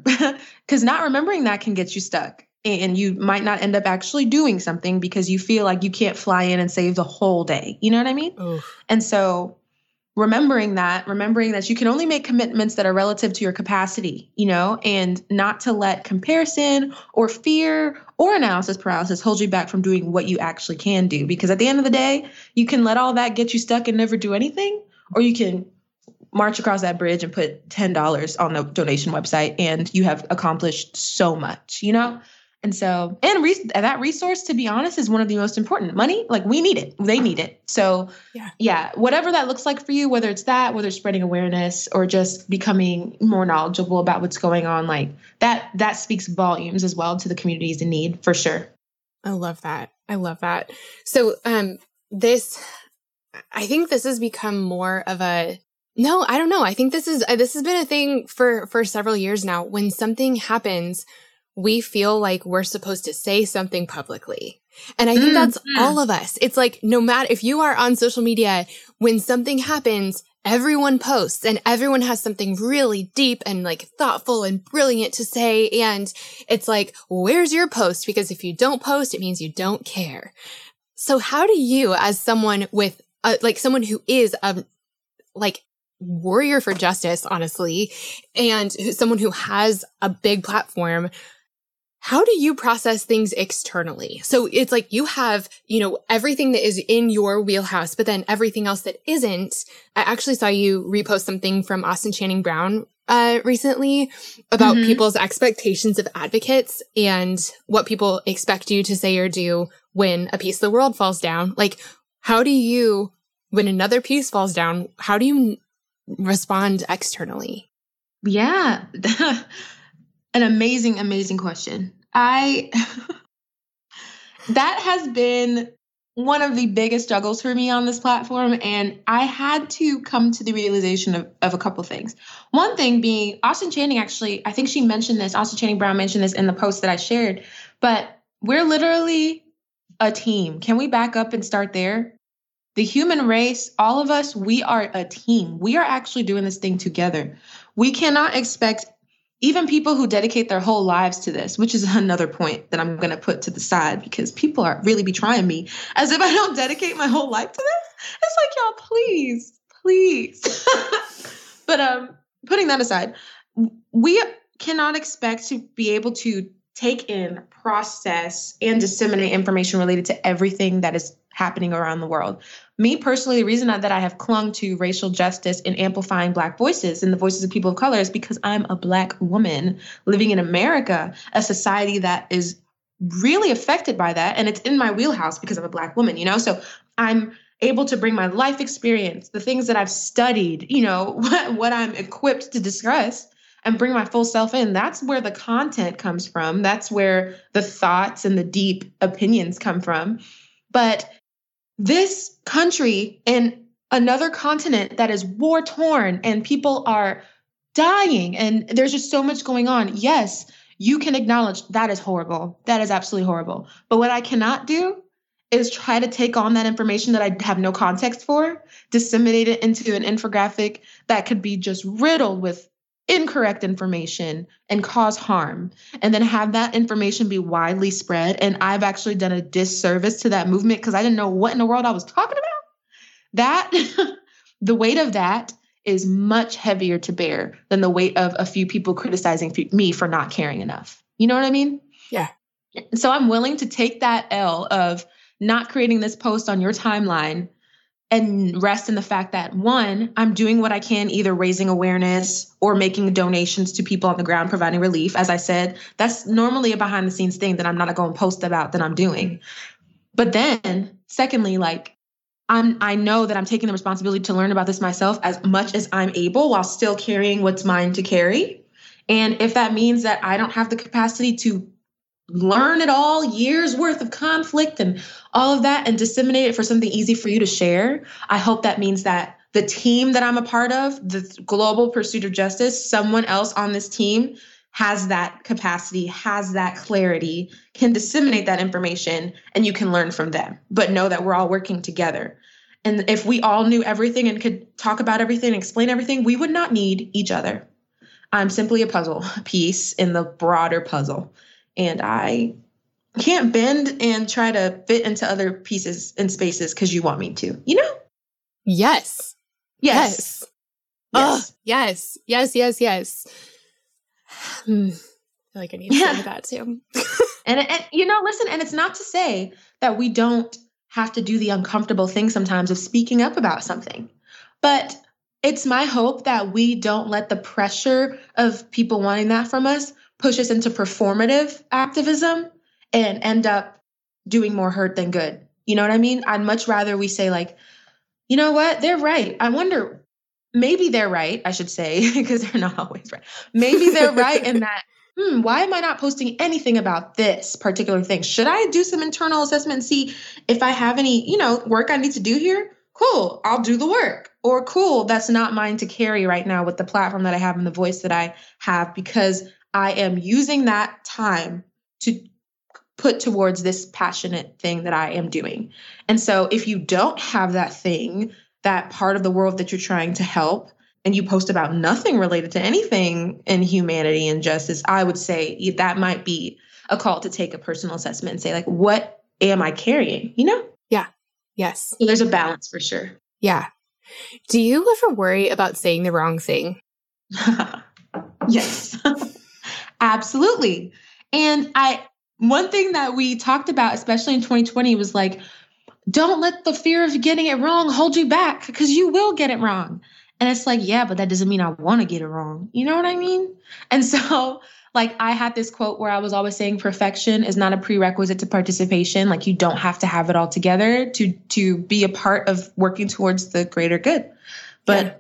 because not remembering that can get you stuck. And you might not end up actually doing something because you feel like you can't fly in and save the whole day. You know what I mean? Oof. And so remembering that, remembering that you can only make commitments that are relative to your capacity, you know, and not to let comparison or fear or analysis paralysis hold you back from doing what you actually can do. Because at the end of the day, you can let all that get you stuck and never do anything, or you can march across that bridge and put ten dollars on the donation website and you have accomplished so much, you know? And so, and re- that resource, to be honest, is one of the most important. Money, like we need it, they need it. So yeah. yeah, whatever that looks like for you, whether it's that, whether it's spreading awareness or just becoming more knowledgeable about what's going on, like that, that speaks volumes as well to the communities in need for sure. I love that. I love that. So um, this, I think this has become more of a, no, I don't know. I think this is, this has been a thing for, for several years now. When something happens, we feel like we're supposed to say something publicly. And I think that's mm-hmm. all of us. It's like, no matter if you are on social media, when something happens, everyone posts and everyone has something really deep and like thoughtful and brilliant to say. And it's like, where's your post? Because if you don't post, it means you don't care. So how do you, as someone with uh, like someone who is a um, like warrior for justice, honestly, and someone who has a big platform, how do you process things externally? So it's like you have, you know, everything that is in your wheelhouse, but then everything else that isn't. I actually saw you repost something from Austin Channing Brown uh, recently about mm-hmm. people's expectations of advocates and what people expect you to say or do when a piece of the world falls down. Like, how do you, when another piece falls down, how do you respond externally? Yeah. An amazing, amazing question. I, that has been one of the biggest struggles for me on this platform. And I had to come to the realization of, of a couple of things. One thing being Austin Channing, actually, I think she mentioned this, Austin Channing Brown mentioned this in the post that I shared, but we're literally a team. Can we back up and start there? The human race, all of us, we are a team. We are actually doing this thing together. We cannot expect even people who dedicate their whole lives to this, which is another point that I'm going to put to the side because people are really be trying me as if I don't dedicate my whole life to this. It's like, y'all, please, please. But um, putting that aside, we cannot expect to be able to take in, process, and disseminate information related to everything that is happening around the world. Me personally, the reason that I have clung to racial justice and amplifying Black voices and the voices of people of color is because I'm a Black woman living in America, a society that is really affected by that. And it's in my wheelhouse because I'm a Black woman, you know? So I'm able to bring my life experience, the things that I've studied, you know, what, what I'm equipped to discuss and bring my full self in. That's where the content comes from. That's where the thoughts and the deep opinions come from. But this country and another continent that is war torn and people are dying and there's just so much going on. Yes, you can acknowledge that is horrible. That is absolutely horrible. But what I cannot do is try to take on that information that I have no context for, disseminate it into an infographic that could be just riddled with incorrect information and cause harm, and then have that information be widely spread. And I've actually done a disservice to that movement because I didn't know what in the world I was talking about. That, the weight of that is much heavier to bear than the weight of a few people criticizing me for not caring enough. You know what I mean? Yeah. So I'm willing to take that L of not creating this post on your timeline and rest in the fact that, one, I'm doing what I can, either raising awareness or making donations to people on the ground, providing relief. As I said, that's normally a behind the scenes thing that I'm not going to post about that I'm doing. But then secondly, like I'm, I know that I'm taking the responsibility to learn about this myself as much as I'm able while still carrying what's mine to carry. And if that means that I don't have the capacity to learn it all, years worth of conflict and all of that, and disseminate it for something easy for you to share, I hope that means that the team that I'm a part of, the global pursuit of justice, someone else on this team has that capacity, has that clarity, can disseminate that information, and you can learn from them. But know that we're all working together. And if we all knew everything and could talk about everything, explain everything, we would not need each other. I'm simply a puzzle piece in the broader puzzle. And I can't bend and try to fit into other pieces and spaces because you want me to, you know? Yes. Yes. Yes. Oh, yes. Yes, yes, yes. Hmm. I feel like I need to yeah. say that too. and, and, you know, listen, and it's not to say that we don't have to do the uncomfortable thing sometimes of speaking up about something. But it's my hope that we don't let the pressure of people wanting that from us push us into performative activism and end up doing more hurt than good. You know what I mean? I'd much rather we say like, you know what? They're right. I wonder, maybe they're right, I should say, because they're not always right. Maybe they're right in that, hmm, why am I not posting anything about this particular thing? Should I do some internal assessment and see if I have any, you know, work I need to do here? Cool, I'll do the work. Or cool, that's not mine to carry right now with the platform that I have and the voice that I have, because I am using that time to put towards this passionate thing that I am doing. And so if you don't have that thing, that part of the world that you're trying to help, and you post about nothing related to anything in humanity and justice, I would say that might be a call to take a personal assessment and say, like, what am I carrying? You know? Yeah. Yes. So there's a balance for sure. Yeah. Do you ever worry about saying the wrong thing? Yes, absolutely. And I, one thing that we talked about, especially in twenty twenty, was like, don't let the fear of getting it wrong hold you back, because you will get it wrong. And it's like, yeah, but that doesn't mean I want to get it wrong. You know what I mean? And so, like, I had this quote where I was always saying perfection is not a prerequisite to participation. Like, you don't have to have it all together to, to be a part of working towards the greater good. But yeah.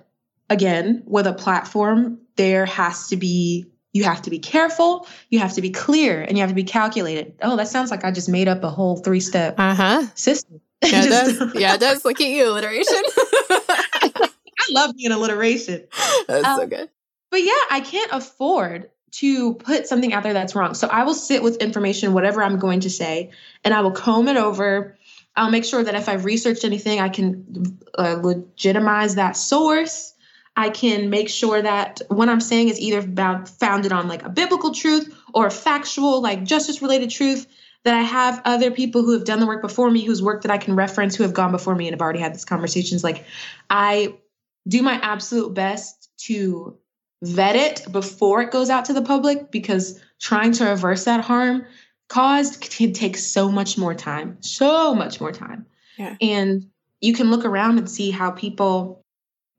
Again, with a platform, there has to be, you have to be careful, you have to be clear, and you have to be calculated. Oh, that sounds like I just made up a whole three-step uh-huh. system. Yeah, it does. yeah, it does. Look at you, alliteration. I love being alliteration. That's um, so good. But yeah, I can't afford to put something out there that's wrong. So I will sit with information, whatever I'm going to say, and I will comb it over. I'll make sure that if I've researched anything, I can uh, legitimize that source. I can make sure that what I'm saying is either about, founded on like a biblical truth or a factual, like justice related truth, that I have other people who have done the work before me, whose work that I can reference, who have gone before me and have already had these conversations. Like, I do my absolute best to vet it before it goes out to the public, because trying to reverse that harm caused can take so much more time, so much more time. Yeah. And you can look around and see how people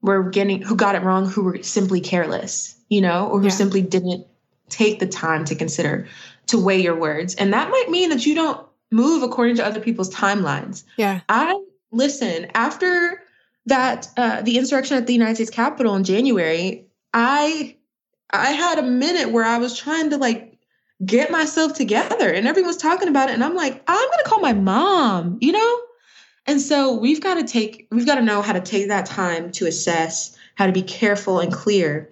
were getting, who got it wrong, who were simply careless, you know, or who yeah. simply didn't take the time to consider, to weigh your words. And that might mean that you don't move according to other people's timelines. Yeah. I listen, after that, uh, the insurrection at the United States Capitol in January, I, I had a minute where I was trying to like get myself together, and everyone's talking about it. And I'm like, I'm going to call my mom, you know? And so we've got to take, we've got to know how to take that time to assess, how to be careful and clear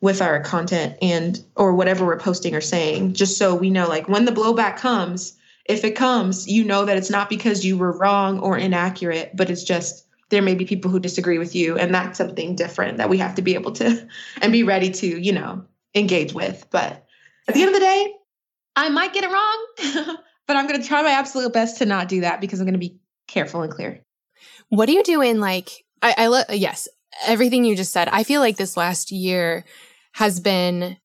with our content and, or whatever we're posting or saying, just so we know, like, when the blowback comes, if it comes, you know that it's not because you were wrong or inaccurate, but it's just, there may be people who disagree with you, and that's something different that we have to be able to, and be ready to, you know, engage with. But at the end of the day, I might get it wrong, but I'm going to try my absolute best to not do that, because I'm going to be careful and clear. What do you do in like, I, I love, yes, everything you just said. I feel like this last year has been,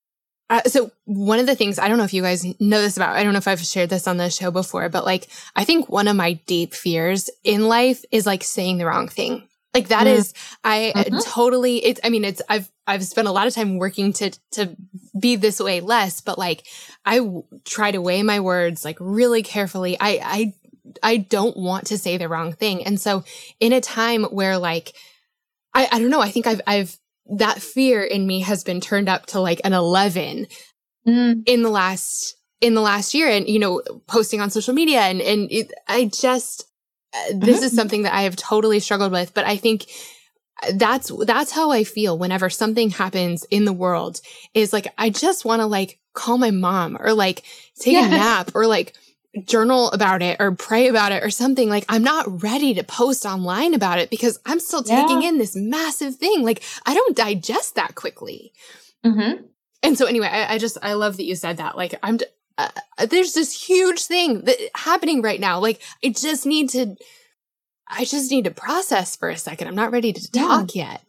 uh, so one of the things, I don't know if you guys know this about, I don't know if I've shared this on the show before, but like, I think one of my deep fears in life is like saying the wrong thing. Like that yeah. is, I mm-hmm. totally, it's, I mean, it's, I've, I've spent a lot of time working to, to be this way less, but like, I w- try to weigh my words like really carefully. I, I, I don't want to say the wrong thing. And so in a time where like, I, I don't know, I think I've, I've, that fear in me has been turned up to like an eleven mm. in the last, in the last year, and, you know, posting on social media. And, and it, I just, uh, this mm-hmm. is something that I have totally struggled with, but I think that's, that's how I feel whenever something happens in the world, is like, I just want to like call my mom, or like take yes. a nap, or like journal about it, or pray about it, or something. Like, I'm not ready to post online about it, because I'm still taking yeah. in this massive thing. Like, I don't digest that quickly. Mm-hmm. And so anyway, I, I just, I love that you said that. Like, I'm, uh, there's this huge thing that happening right now. Like, I just need to, I just need to process for a second. I'm not ready to talk yeah. yet.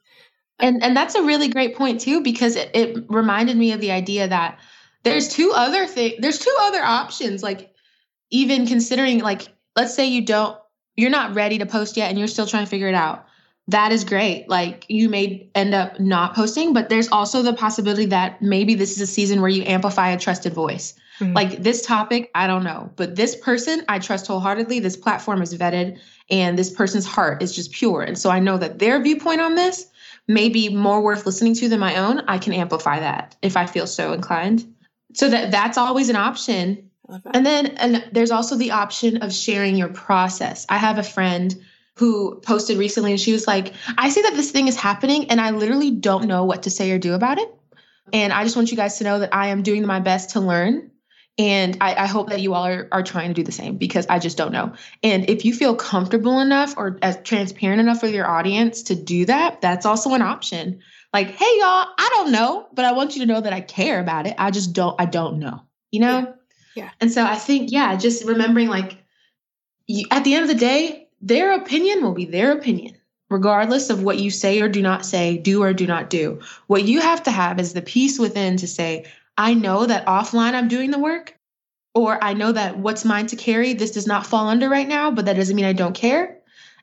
And and that's a really great point too, because it, it reminded me of the idea that there's two other things, there's two other options. Like, even considering, like, let's say you don't, you're not ready to post yet and you're still trying to figure it out. That is great. Like, you may end up not posting, but there's also the possibility that maybe this is a season where you amplify a trusted voice. Mm-hmm. Like, this topic, I don't know, but this person I trust wholeheartedly, this platform is vetted, and this person's heart is just pure. And so I know that their viewpoint on this may be more worth listening to than my own. I can amplify that if I feel so inclined. So that that's always an option. And then and there's also the option of sharing your process. I have a friend who posted recently, and she was like, I see that this thing is happening and I literally don't know what to say or do about it. And I just want you guys to know that I am doing my best to learn. And I, I hope that you all are, are trying to do the same, because I just don't know. And if you feel comfortable enough or as transparent enough with your audience to do that, that's also an option. Like, hey, y'all, I don't know, but I want you to know that I care about it. I just don't, I don't know, you know? Yeah. Yeah. And so I think, yeah, just remembering, like, you, at the end of the day, their opinion will be their opinion, regardless of what you say or do not say, do or do not do. What you have to have is the peace within to say, I know that offline I'm doing the work, or I know that what's mine to carry, this does not fall under right now, but that doesn't mean I don't care.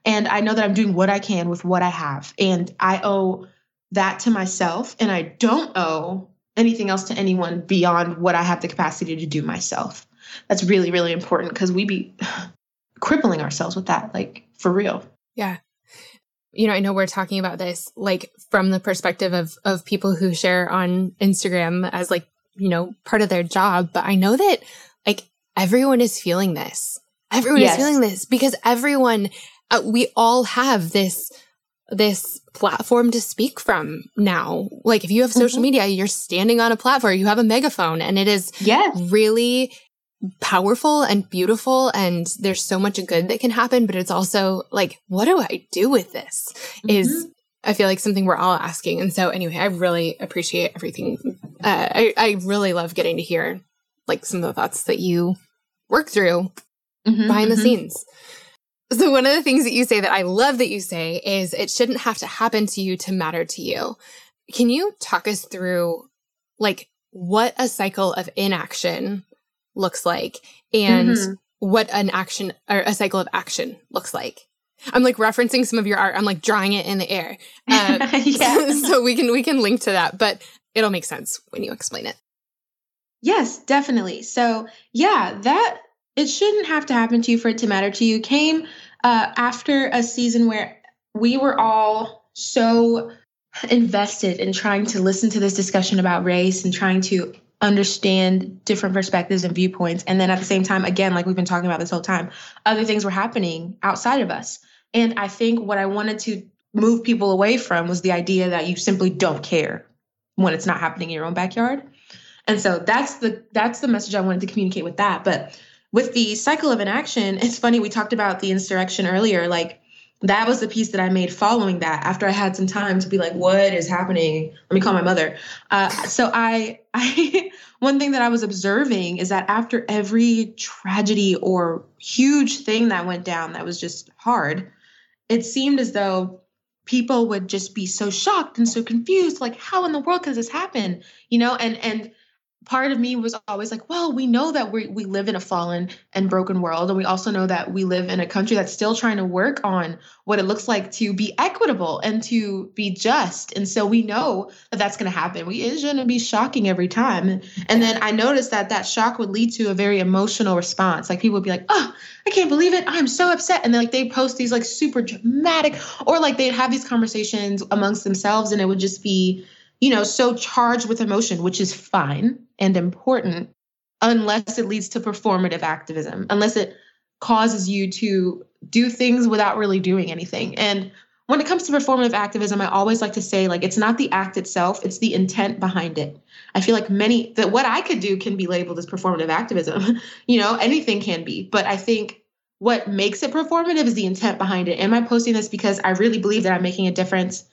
And I know that I'm doing what I can with what I have. And I owe that to myself, and I don't owe anything else to anyone beyond what I have the capacity to do myself. That's really, really important, because we be crippling ourselves with that, like, for real. Yeah. You know, I know we're talking about this, like, from the perspective of, of people who share on Instagram as, like, you know, part of their job. But I know that, like, everyone is feeling this. Everyone yes. is feeling this, because everyone, uh, we all have this, this platform to speak from now. Like, if you have social mm-hmm. media, you're standing on a platform, you have a megaphone, and it is yes. really powerful and beautiful. And there's so much good that can happen, but it's also like, what do I do with this? Mm-hmm. Is, I feel like, something we're all asking. And so anyway, I really appreciate everything. Uh, I, I really love getting to hear, like, some of the thoughts that you work through mm-hmm, behind mm-hmm. the scenes. So one of the things that you say that I love that you say is, it shouldn't have to happen to you to matter to you. Can you talk us through, like, what a cycle of inaction looks like, and mm-hmm. what an action or a cycle of action looks like? I'm, like, referencing some of your art. I'm, like, drawing it in the air. Um, yeah. So we can, we can link to that, but it'll make sense when you explain it. Yes, definitely. So yeah, that, it shouldn't have to happen to you for it to matter to you came uh, after a season where we were all so invested in trying to listen to this discussion about race and trying to understand different perspectives and viewpoints. And then at the same time, again, like we've been talking about this whole time, other things were happening outside of us. And I think what I wanted to move people away from was the idea that you simply don't care when it's not happening in your own backyard. And so that's the that's the message I wanted to communicate with that. But with the cycle of inaction, it's funny, we talked about the insurrection earlier. Like, that was the piece that I made following that, after I had some time to be like, what is happening? Let me call my mother. Uh, so I, I, one thing that I was observing is that after every tragedy or huge thing that went down that was just hard, it seemed as though people would just be so shocked and so confused. Like, how in the world could this happen? You know, and, and, part of me was always like, well, we know that we we live in a fallen and broken world. And we also know that we live in a country that's still trying to work on what it looks like to be equitable and to be just. And so we know that that's going to happen. We, it's going to be shocking every time. And then I noticed that that shock would lead to a very emotional response. Like, people would be like, oh, I can't believe it. I'm so upset. And then, like, they post these, like, super dramatic, or like they'd have these conversations amongst themselves, and it would just be, you know, so charged with emotion, which is fine and important, unless it leads to performative activism, unless it causes you to do things without really doing anything. And when it comes to performative activism, I always like to say, like, it's not the act itself, it's the intent behind it. I feel like many, that what I could do can be labeled as performative activism. You know, anything can be, but I think what makes it performative is the intent behind it. Am I posting this because I really believe that I'm making a difference?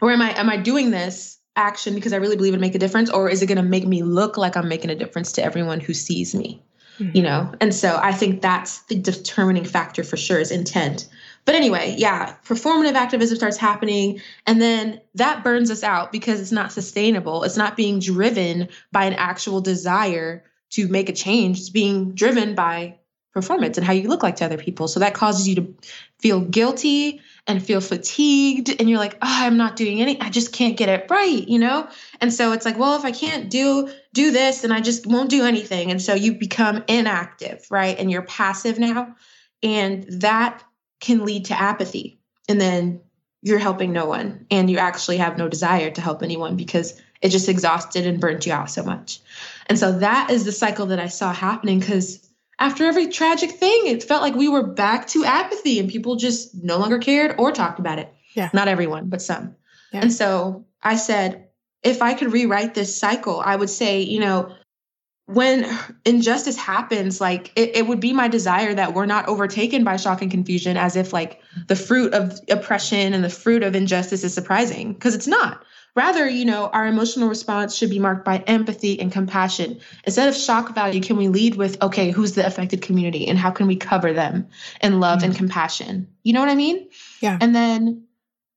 Or am I, am I doing this action because I really believe it'd make a difference? Or is it going to make me look like I'm making a difference to everyone who sees me? Mm-hmm. You know? And so I think that's the determining factor for sure, is intent. But anyway, yeah, performative activism starts happening, and then that burns us out because it's not sustainable. It's not being driven by an actual desire to make a change. It's being driven by performance and how you look like to other people. So that causes you to feel guilty and feel fatigued, and you're like, oh, I'm not doing any, I just can't get it right, you know? And so it's like, well, if I can't do do this, then I just won't do anything. And so you become inactive, right? And you're passive now, and that can lead to apathy. And then you're helping no one, and you actually have no desire to help anyone because it just exhausted and burnt you out so much. And so that is the cycle that I saw happening, because after every tragic thing, it felt like we were back to apathy, and people just no longer cared or talked about it. Yeah. Not everyone, but some. Yeah. And so I said, if I could rewrite this cycle, I would say, you know, when injustice happens, like it, it would be my desire that we're not overtaken by shock and confusion as if like the fruit of oppression and the fruit of injustice is surprising, because it's not. Rather, you know, our emotional response should be marked by empathy and compassion. Instead of shock value, can we lead with, okay, who's the affected community and how can we cover them in love mm-hmm. and compassion? You know what I mean? Yeah. And then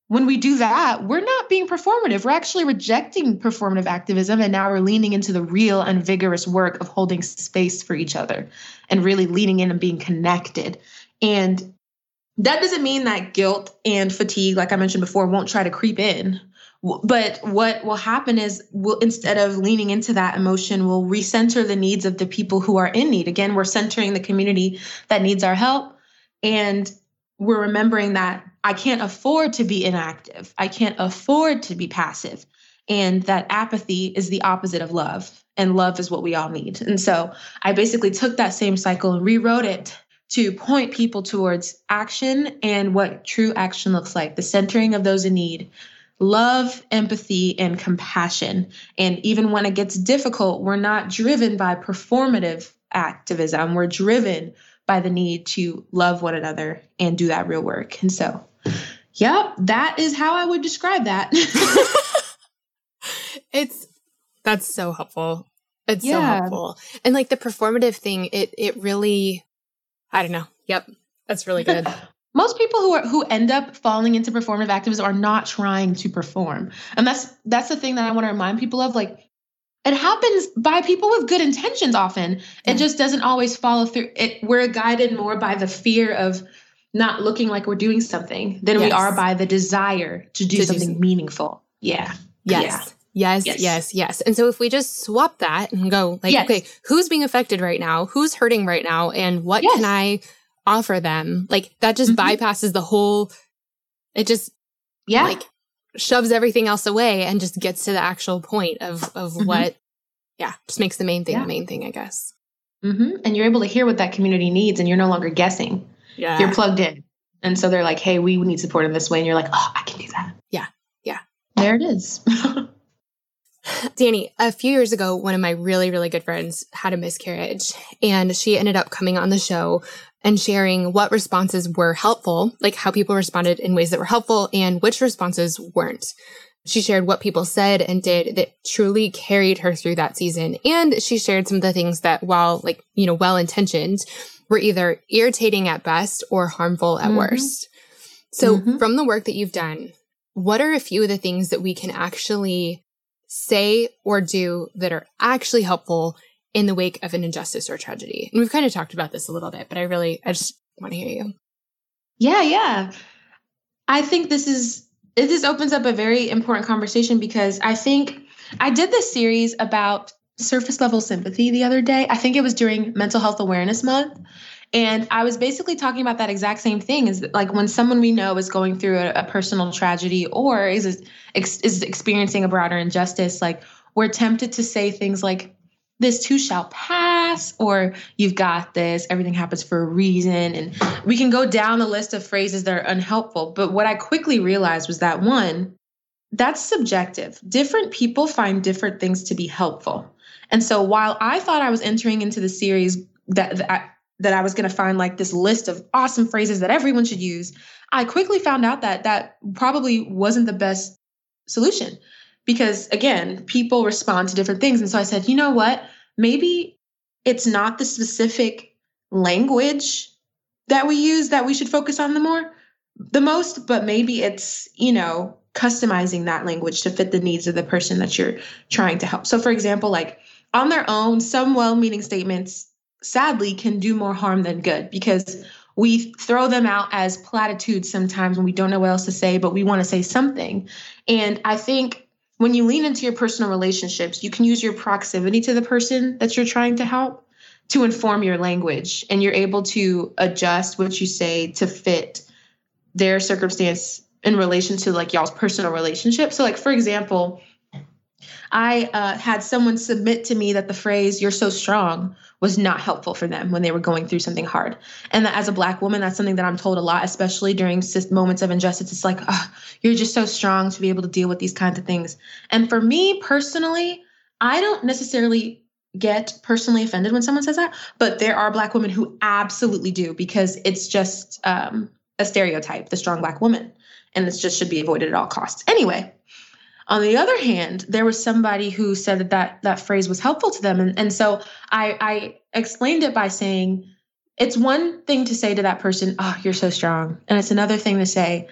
when we do that, we're not being performative. We're actually rejecting performative activism. And now we're leaning into the real and vigorous work of holding space for each other and really leaning in and being connected. And that doesn't mean that guilt and fatigue, like I mentioned before, won't try to creep in. But what will happen is we'll, instead of leaning into that emotion, we'll recenter the needs of the people who are in need. Again, we're centering the community that needs our help. And we're remembering that I can't afford to be inactive. I can't afford to be passive. And that apathy is the opposite of love. And love is what we all need. And so I basically took that same cycle and rewrote it to point people towards action and what true action looks like. The centering of those in need, love, empathy, and compassion. And even when it gets difficult, we're not driven by performative activism. We're driven by the need to love one another and do that real work. And so, yep, that is how I would describe that. It's, that's so helpful. It's yeah. so helpful. And like the performative thing, it, it really, I don't know. Yep. That's really good. Most people who are, who end up falling into performative activism are not trying to perform. And that's, that's the thing that I want to remind people of. Like, it happens by people with good intentions often. It yeah. just doesn't always follow through. It, we're guided more by the fear of not looking like we're doing something than yes. we are by the desire to do to something do some- meaningful. Yeah. Yes. Yeah. Yes, yes, yes, yes. And so if we just swap that and go like, yes. okay, who's being affected right now? Who's hurting right now? And what yes. can I offer them? Like that just mm-hmm. bypasses the whole, it just yeah. like shoves everything else away and just gets to the actual point of, of mm-hmm. what, yeah, just makes the main thing yeah. the main thing, I guess. Mm-hmm. And you're able to hear what that community needs and you're no longer guessing. Yeah. You're plugged in. And so they're like, hey, we need support in this way. And you're like, oh, I can do that. Yeah. Yeah. There it is. Dani, a few years ago, one of my really, really good friends had a miscarriage and she ended up coming on the show and sharing what responses were helpful, like how people responded in ways that were helpful and which responses weren't. She shared what people said and did that truly carried her through that season. And she shared some of the things that, while like, you know, well-intentioned, were either irritating at best or harmful at mm-hmm. worst. So mm-hmm. from the work that you've done, what are a few of the things that we can actually say or do that are actually helpful in the wake of an injustice or tragedy? And we've kind of talked about this a little bit, but I really, I just want to hear you. Yeah, yeah. I think this is, this opens up a very important conversation because I think I did this series about surface level sympathy the other day. I think it was during Mental Health Awareness Month. And I was basically talking about that exact same thing, is like when someone we know is going through a, a personal tragedy or is, is experiencing a broader injustice, like we're tempted to say things like, this too shall pass, or you've got this, everything happens for a reason. And we can go down the list of phrases that are unhelpful. But what I quickly realized was that one, that's subjective. Different people find different things to be helpful. And so while I thought I was entering into the series that, that I, that I was going to find like this list of awesome phrases that everyone should use, I quickly found out that that probably wasn't the best solution because, again, people respond to different things. And so I said, you know what, maybe it's not the specific language that we use that we should focus on the more, the most, but maybe it's, you know, customizing that language to fit the needs of the person that you're trying to help. So, for example, like on their own, some well-meaning statements sadly can do more harm than good because we throw them out as platitudes sometimes when we don't know what else to say, but we want to say something. And I think when you lean into your personal relationships, you can use your proximity to the person that you're trying to help to inform your language. And you're able to adjust what you say to fit their circumstance in relation to like y'all's personal relationship. So like, for example, I uh, had someone submit to me that the phrase, you're so strong, was not helpful for them when they were going through something hard. And that as a Black woman, that's something that I'm told a lot, especially during moments of injustice. It's like, oh, you're just so strong to be able to deal with these kinds of things. And for me personally, I don't necessarily get personally offended when someone says that, but there are Black women who absolutely do, because it's just um, a stereotype, the strong Black woman, and it just should be avoided at all costs. Anyway, on the other hand, there was somebody who said that that, that phrase was helpful to them. And, and so I, I explained it by saying, it's one thing to say to that person, oh, you're so strong. And it's another thing to say,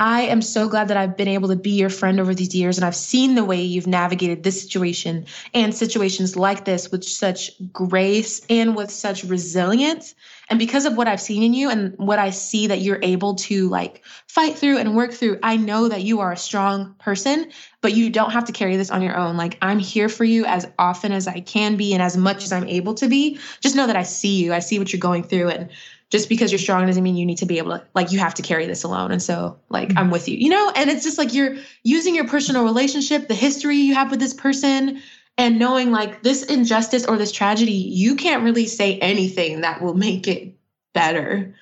I am so glad that I've been able to be your friend over these years, and I've seen the way you've navigated this situation and situations like this with such grace and with such resilience. And because of what I've seen in you and what I see that you're able to like fight through and work through, I know that you are a strong person, but you don't have to carry this on your own. Like, I'm here for you as often as I can be and as much as I'm able to be. Just know that I see you. I see what you're going through, and just because you're strong doesn't mean you need to be able to, like, you have to carry this alone. And so, like, mm-hmm. I'm with you, you know? And it's just like, you're using your personal relationship, the history you have with this person, and knowing like this injustice or this tragedy, you can't really say anything that will make it better,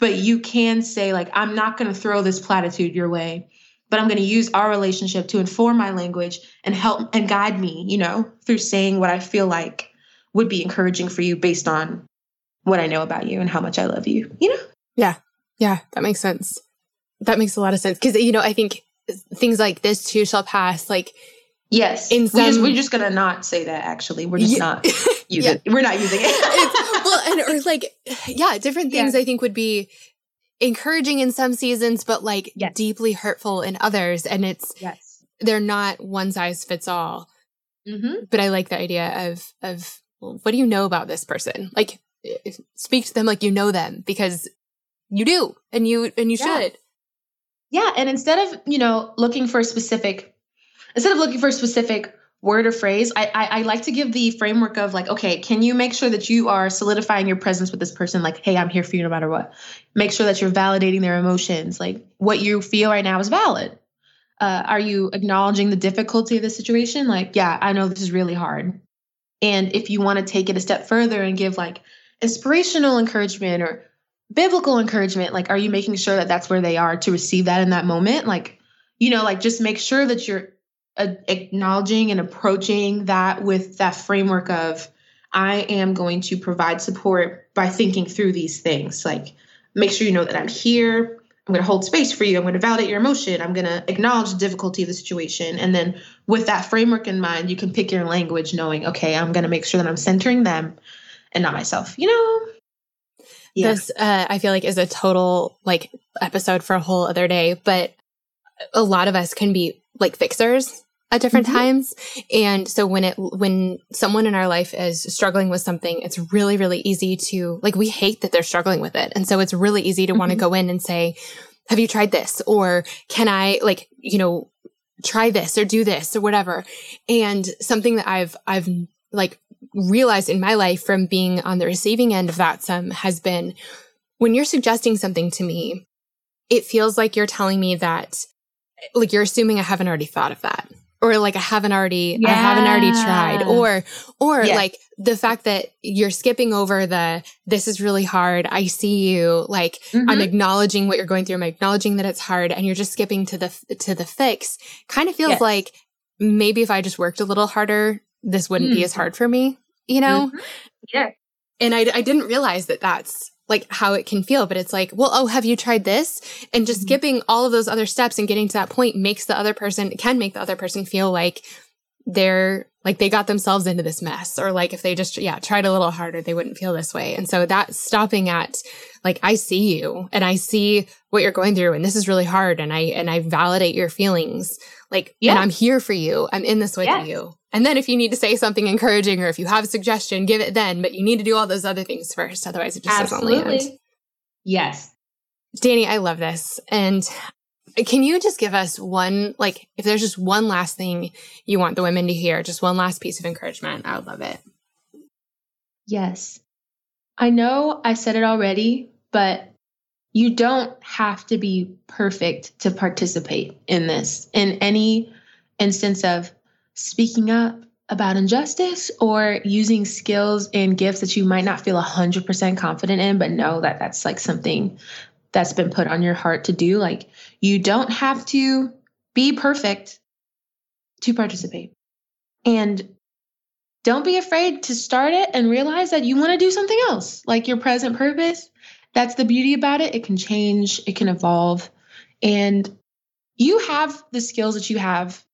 but you can say like, I'm not going to throw this platitude your way, but I'm going to use our relationship to inform my language and help and guide me, you know, through saying what I feel like would be encouraging for you based on what I know about you and how much I love you, you know? Yeah. Yeah. That makes sense. That makes a lot of sense. Cause you know, I think things like "this too shall pass," like, yes, in some... we just, we're just going to not say that actually. We're just yeah. not using yeah. We're not using it. It's, well, and or like, yeah, different things yeah. I think would be encouraging in some seasons, but like yes. deeply hurtful in others. And it's, yes. they're not one size fits all, mm-hmm. but I like the idea of, of well, what do you know about this person? Like, speak to them like you know them, because you do, and you and you yeah. should. Yeah, and instead of you know looking for a specific, instead of looking for a specific word or phrase, I, I I like to give the framework of like, okay, can you make sure that you are solidifying your presence with this person? Like, hey, I'm here for you no matter what. Make sure that you're validating their emotions. Like, what you feel right now is valid. Uh, are you acknowledging the difficulty of the situation? Like, yeah, I know this is really hard. And if you want to take it a step further and give like inspirational encouragement or biblical encouragement, like, are you making sure that that's where they are to receive that in that moment? Like, you know, like just make sure that you're uh, acknowledging and approaching that with that framework of, I am going to provide support by thinking through these things. Like, make sure you know that I'm here. I'm going to hold space for you. I'm going to validate your emotion. I'm going to acknowledge the difficulty of the situation. And then with that framework in mind, you can pick your language knowing, okay, I'm going to make sure that I'm centering them and not myself, you know? Yeah. This, uh, I feel like, is a total, like, episode for a whole other day, but a lot of us can be, like, fixers at different mm-hmm. times. And so when it, when someone in our life is struggling with something, it's really, really easy to, like, we hate that they're struggling with it. And so it's really easy to mm-hmm. want to go in and say, have you tried this? Or can I, like, you know, try this or do this or whatever. And something that I've, I've, like, realized in my life from being on the receiving end of that some has been, when you're suggesting something to me, it feels like you're telling me that, like, you're assuming I haven't already thought of that, or like I haven't already, yeah. I haven't already tried, or, or yes. like the fact that you're skipping over the, this is really hard. I see you. Like, mm-hmm. I'm acknowledging what you're going through. I'm acknowledging that it's hard, and you're just skipping to the, to the fix. Kind of feels yes. like maybe if I just worked a little harder, this wouldn't mm-hmm. be as hard for me, you know? Mm-hmm. Yeah. And I, I didn't realize that that's like how it can feel, but it's like, well, oh, have you tried this? And just mm-hmm. skipping all of those other steps and getting to that point makes the other person, can make the other person feel like they're, like they got themselves into this mess, or like if they just, yeah, tried a little harder, they wouldn't feel this way. And so that stopping at like, I see you and I see what you're going through, and this is really hard, and I, and I validate your feelings. Like, yeah. and I'm here for you. I'm in this with yes. you. And then if you need to say something encouraging, or if you have a suggestion, give it then, but you need to do all those other things first. Otherwise it just Absolutely. doesn't land. Yes. Dani, I love this. And can you just give us one, like if there's just one last thing you want the women to hear, just one last piece of encouragement, I would love it. Yes. I know I said it already, but you don't have to be perfect to participate in this, in any instance of speaking up about injustice or using skills and gifts that you might not feel one hundred percent confident in, but know that that's like something that's been put on your heart to do. Like, you don't have to be perfect to participate. And don't be afraid to start it and realize that you want to do something else, like your present purpose. That's the beauty about it. It can change, it can evolve. And you have the skills that you have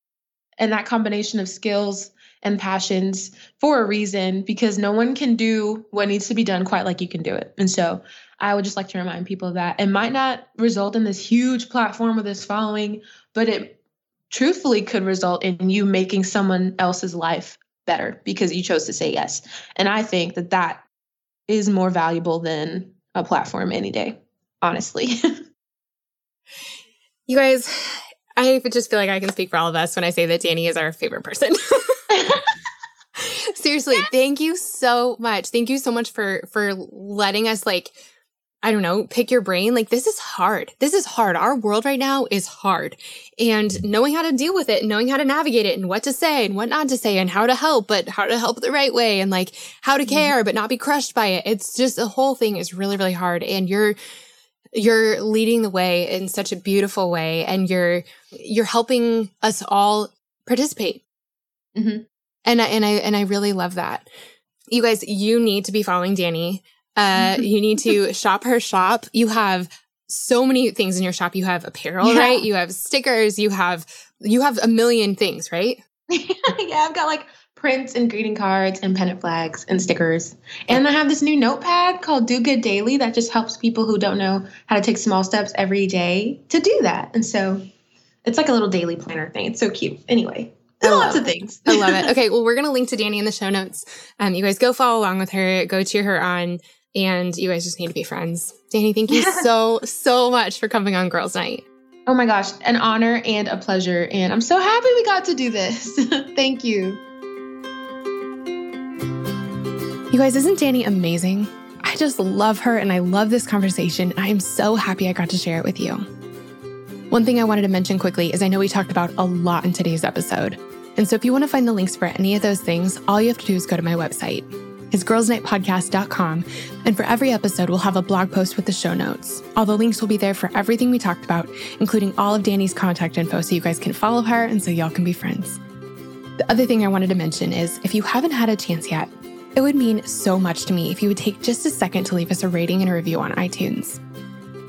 and that combination of skills and passions for a reason, because no one can do what needs to be done quite like you can do it. And so I would just like to remind people of that. It might not result in this huge platform or this following, but it truthfully could result in you making someone else's life better because you chose to say yes. And I think that that is more valuable than a platform any day, honestly. You guys, I just feel like I can speak for all of us when I say that Dani is our favorite person. Seriously, thank you so much. Thank you so much for for letting us, like, I don't know, pick your brain. Like, this is hard. This is hard. Our world right now is hard. And knowing how to deal with it and knowing how to navigate it and what to say and what not to say and how to help, but how to help the right way and, like, how to care but not be crushed by it. It's just, the whole thing is really, really hard. And you're You're leading the way in such a beautiful way, and you're you're helping us all participate. Mm-hmm. And I, and I and I really love that. You guys, you need to be following Dani. Uh, you need to shop her shop. You have so many things in your shop. You have apparel, yeah. right? You have stickers. You have you have a million things, right? Yeah, I've got like prints and greeting cards and pennant flags and stickers. And I have this new notepad called Do Good Daily that just helps people who don't know how to take small steps every day to do that. And so it's like a little daily planner thing. It's so cute. Anyway, lots of things. I love it. Okay, well, we're going to link to Dani in the show notes. Um, you guys go follow along with her. Go cheer her on. And you guys just need to be friends. Dani, thank you so, so much for coming on Girls Night. Oh my gosh, an honor and a pleasure. And I'm so happy we got to do this. Thank you. You guys, isn't Dani amazing? I just love her and I love this conversation. I am so happy I got to share it with you. One thing I wanted to mention quickly is I know we talked about a lot in today's episode. And so if you want to find the links for any of those things, all you have to do is go to my website. It's girls night podcast dot com. And for every episode, we'll have a blog post with the show notes. All the links will be there for everything we talked about, including all of Dani's contact info, so you guys can follow her and so y'all can be friends. The other thing I wanted to mention is if you haven't had a chance yet, it would mean so much to me if you would take just a second to leave us a rating and a review on iTunes.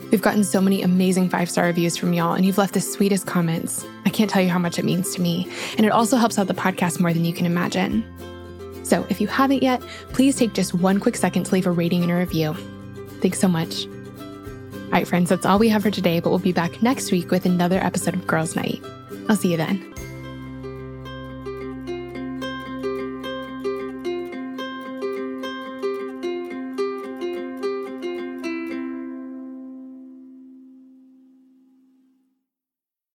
We've gotten so many amazing five-star reviews from y'all, and you've left the sweetest comments. I can't tell you how much it means to me, and it also helps out the podcast more than you can imagine. So if you haven't yet, please take just one quick second to leave a rating and a review. Thanks so much. All right, friends, that's all we have for today, but we'll be back next week with another episode of Girls Night. I'll see you then.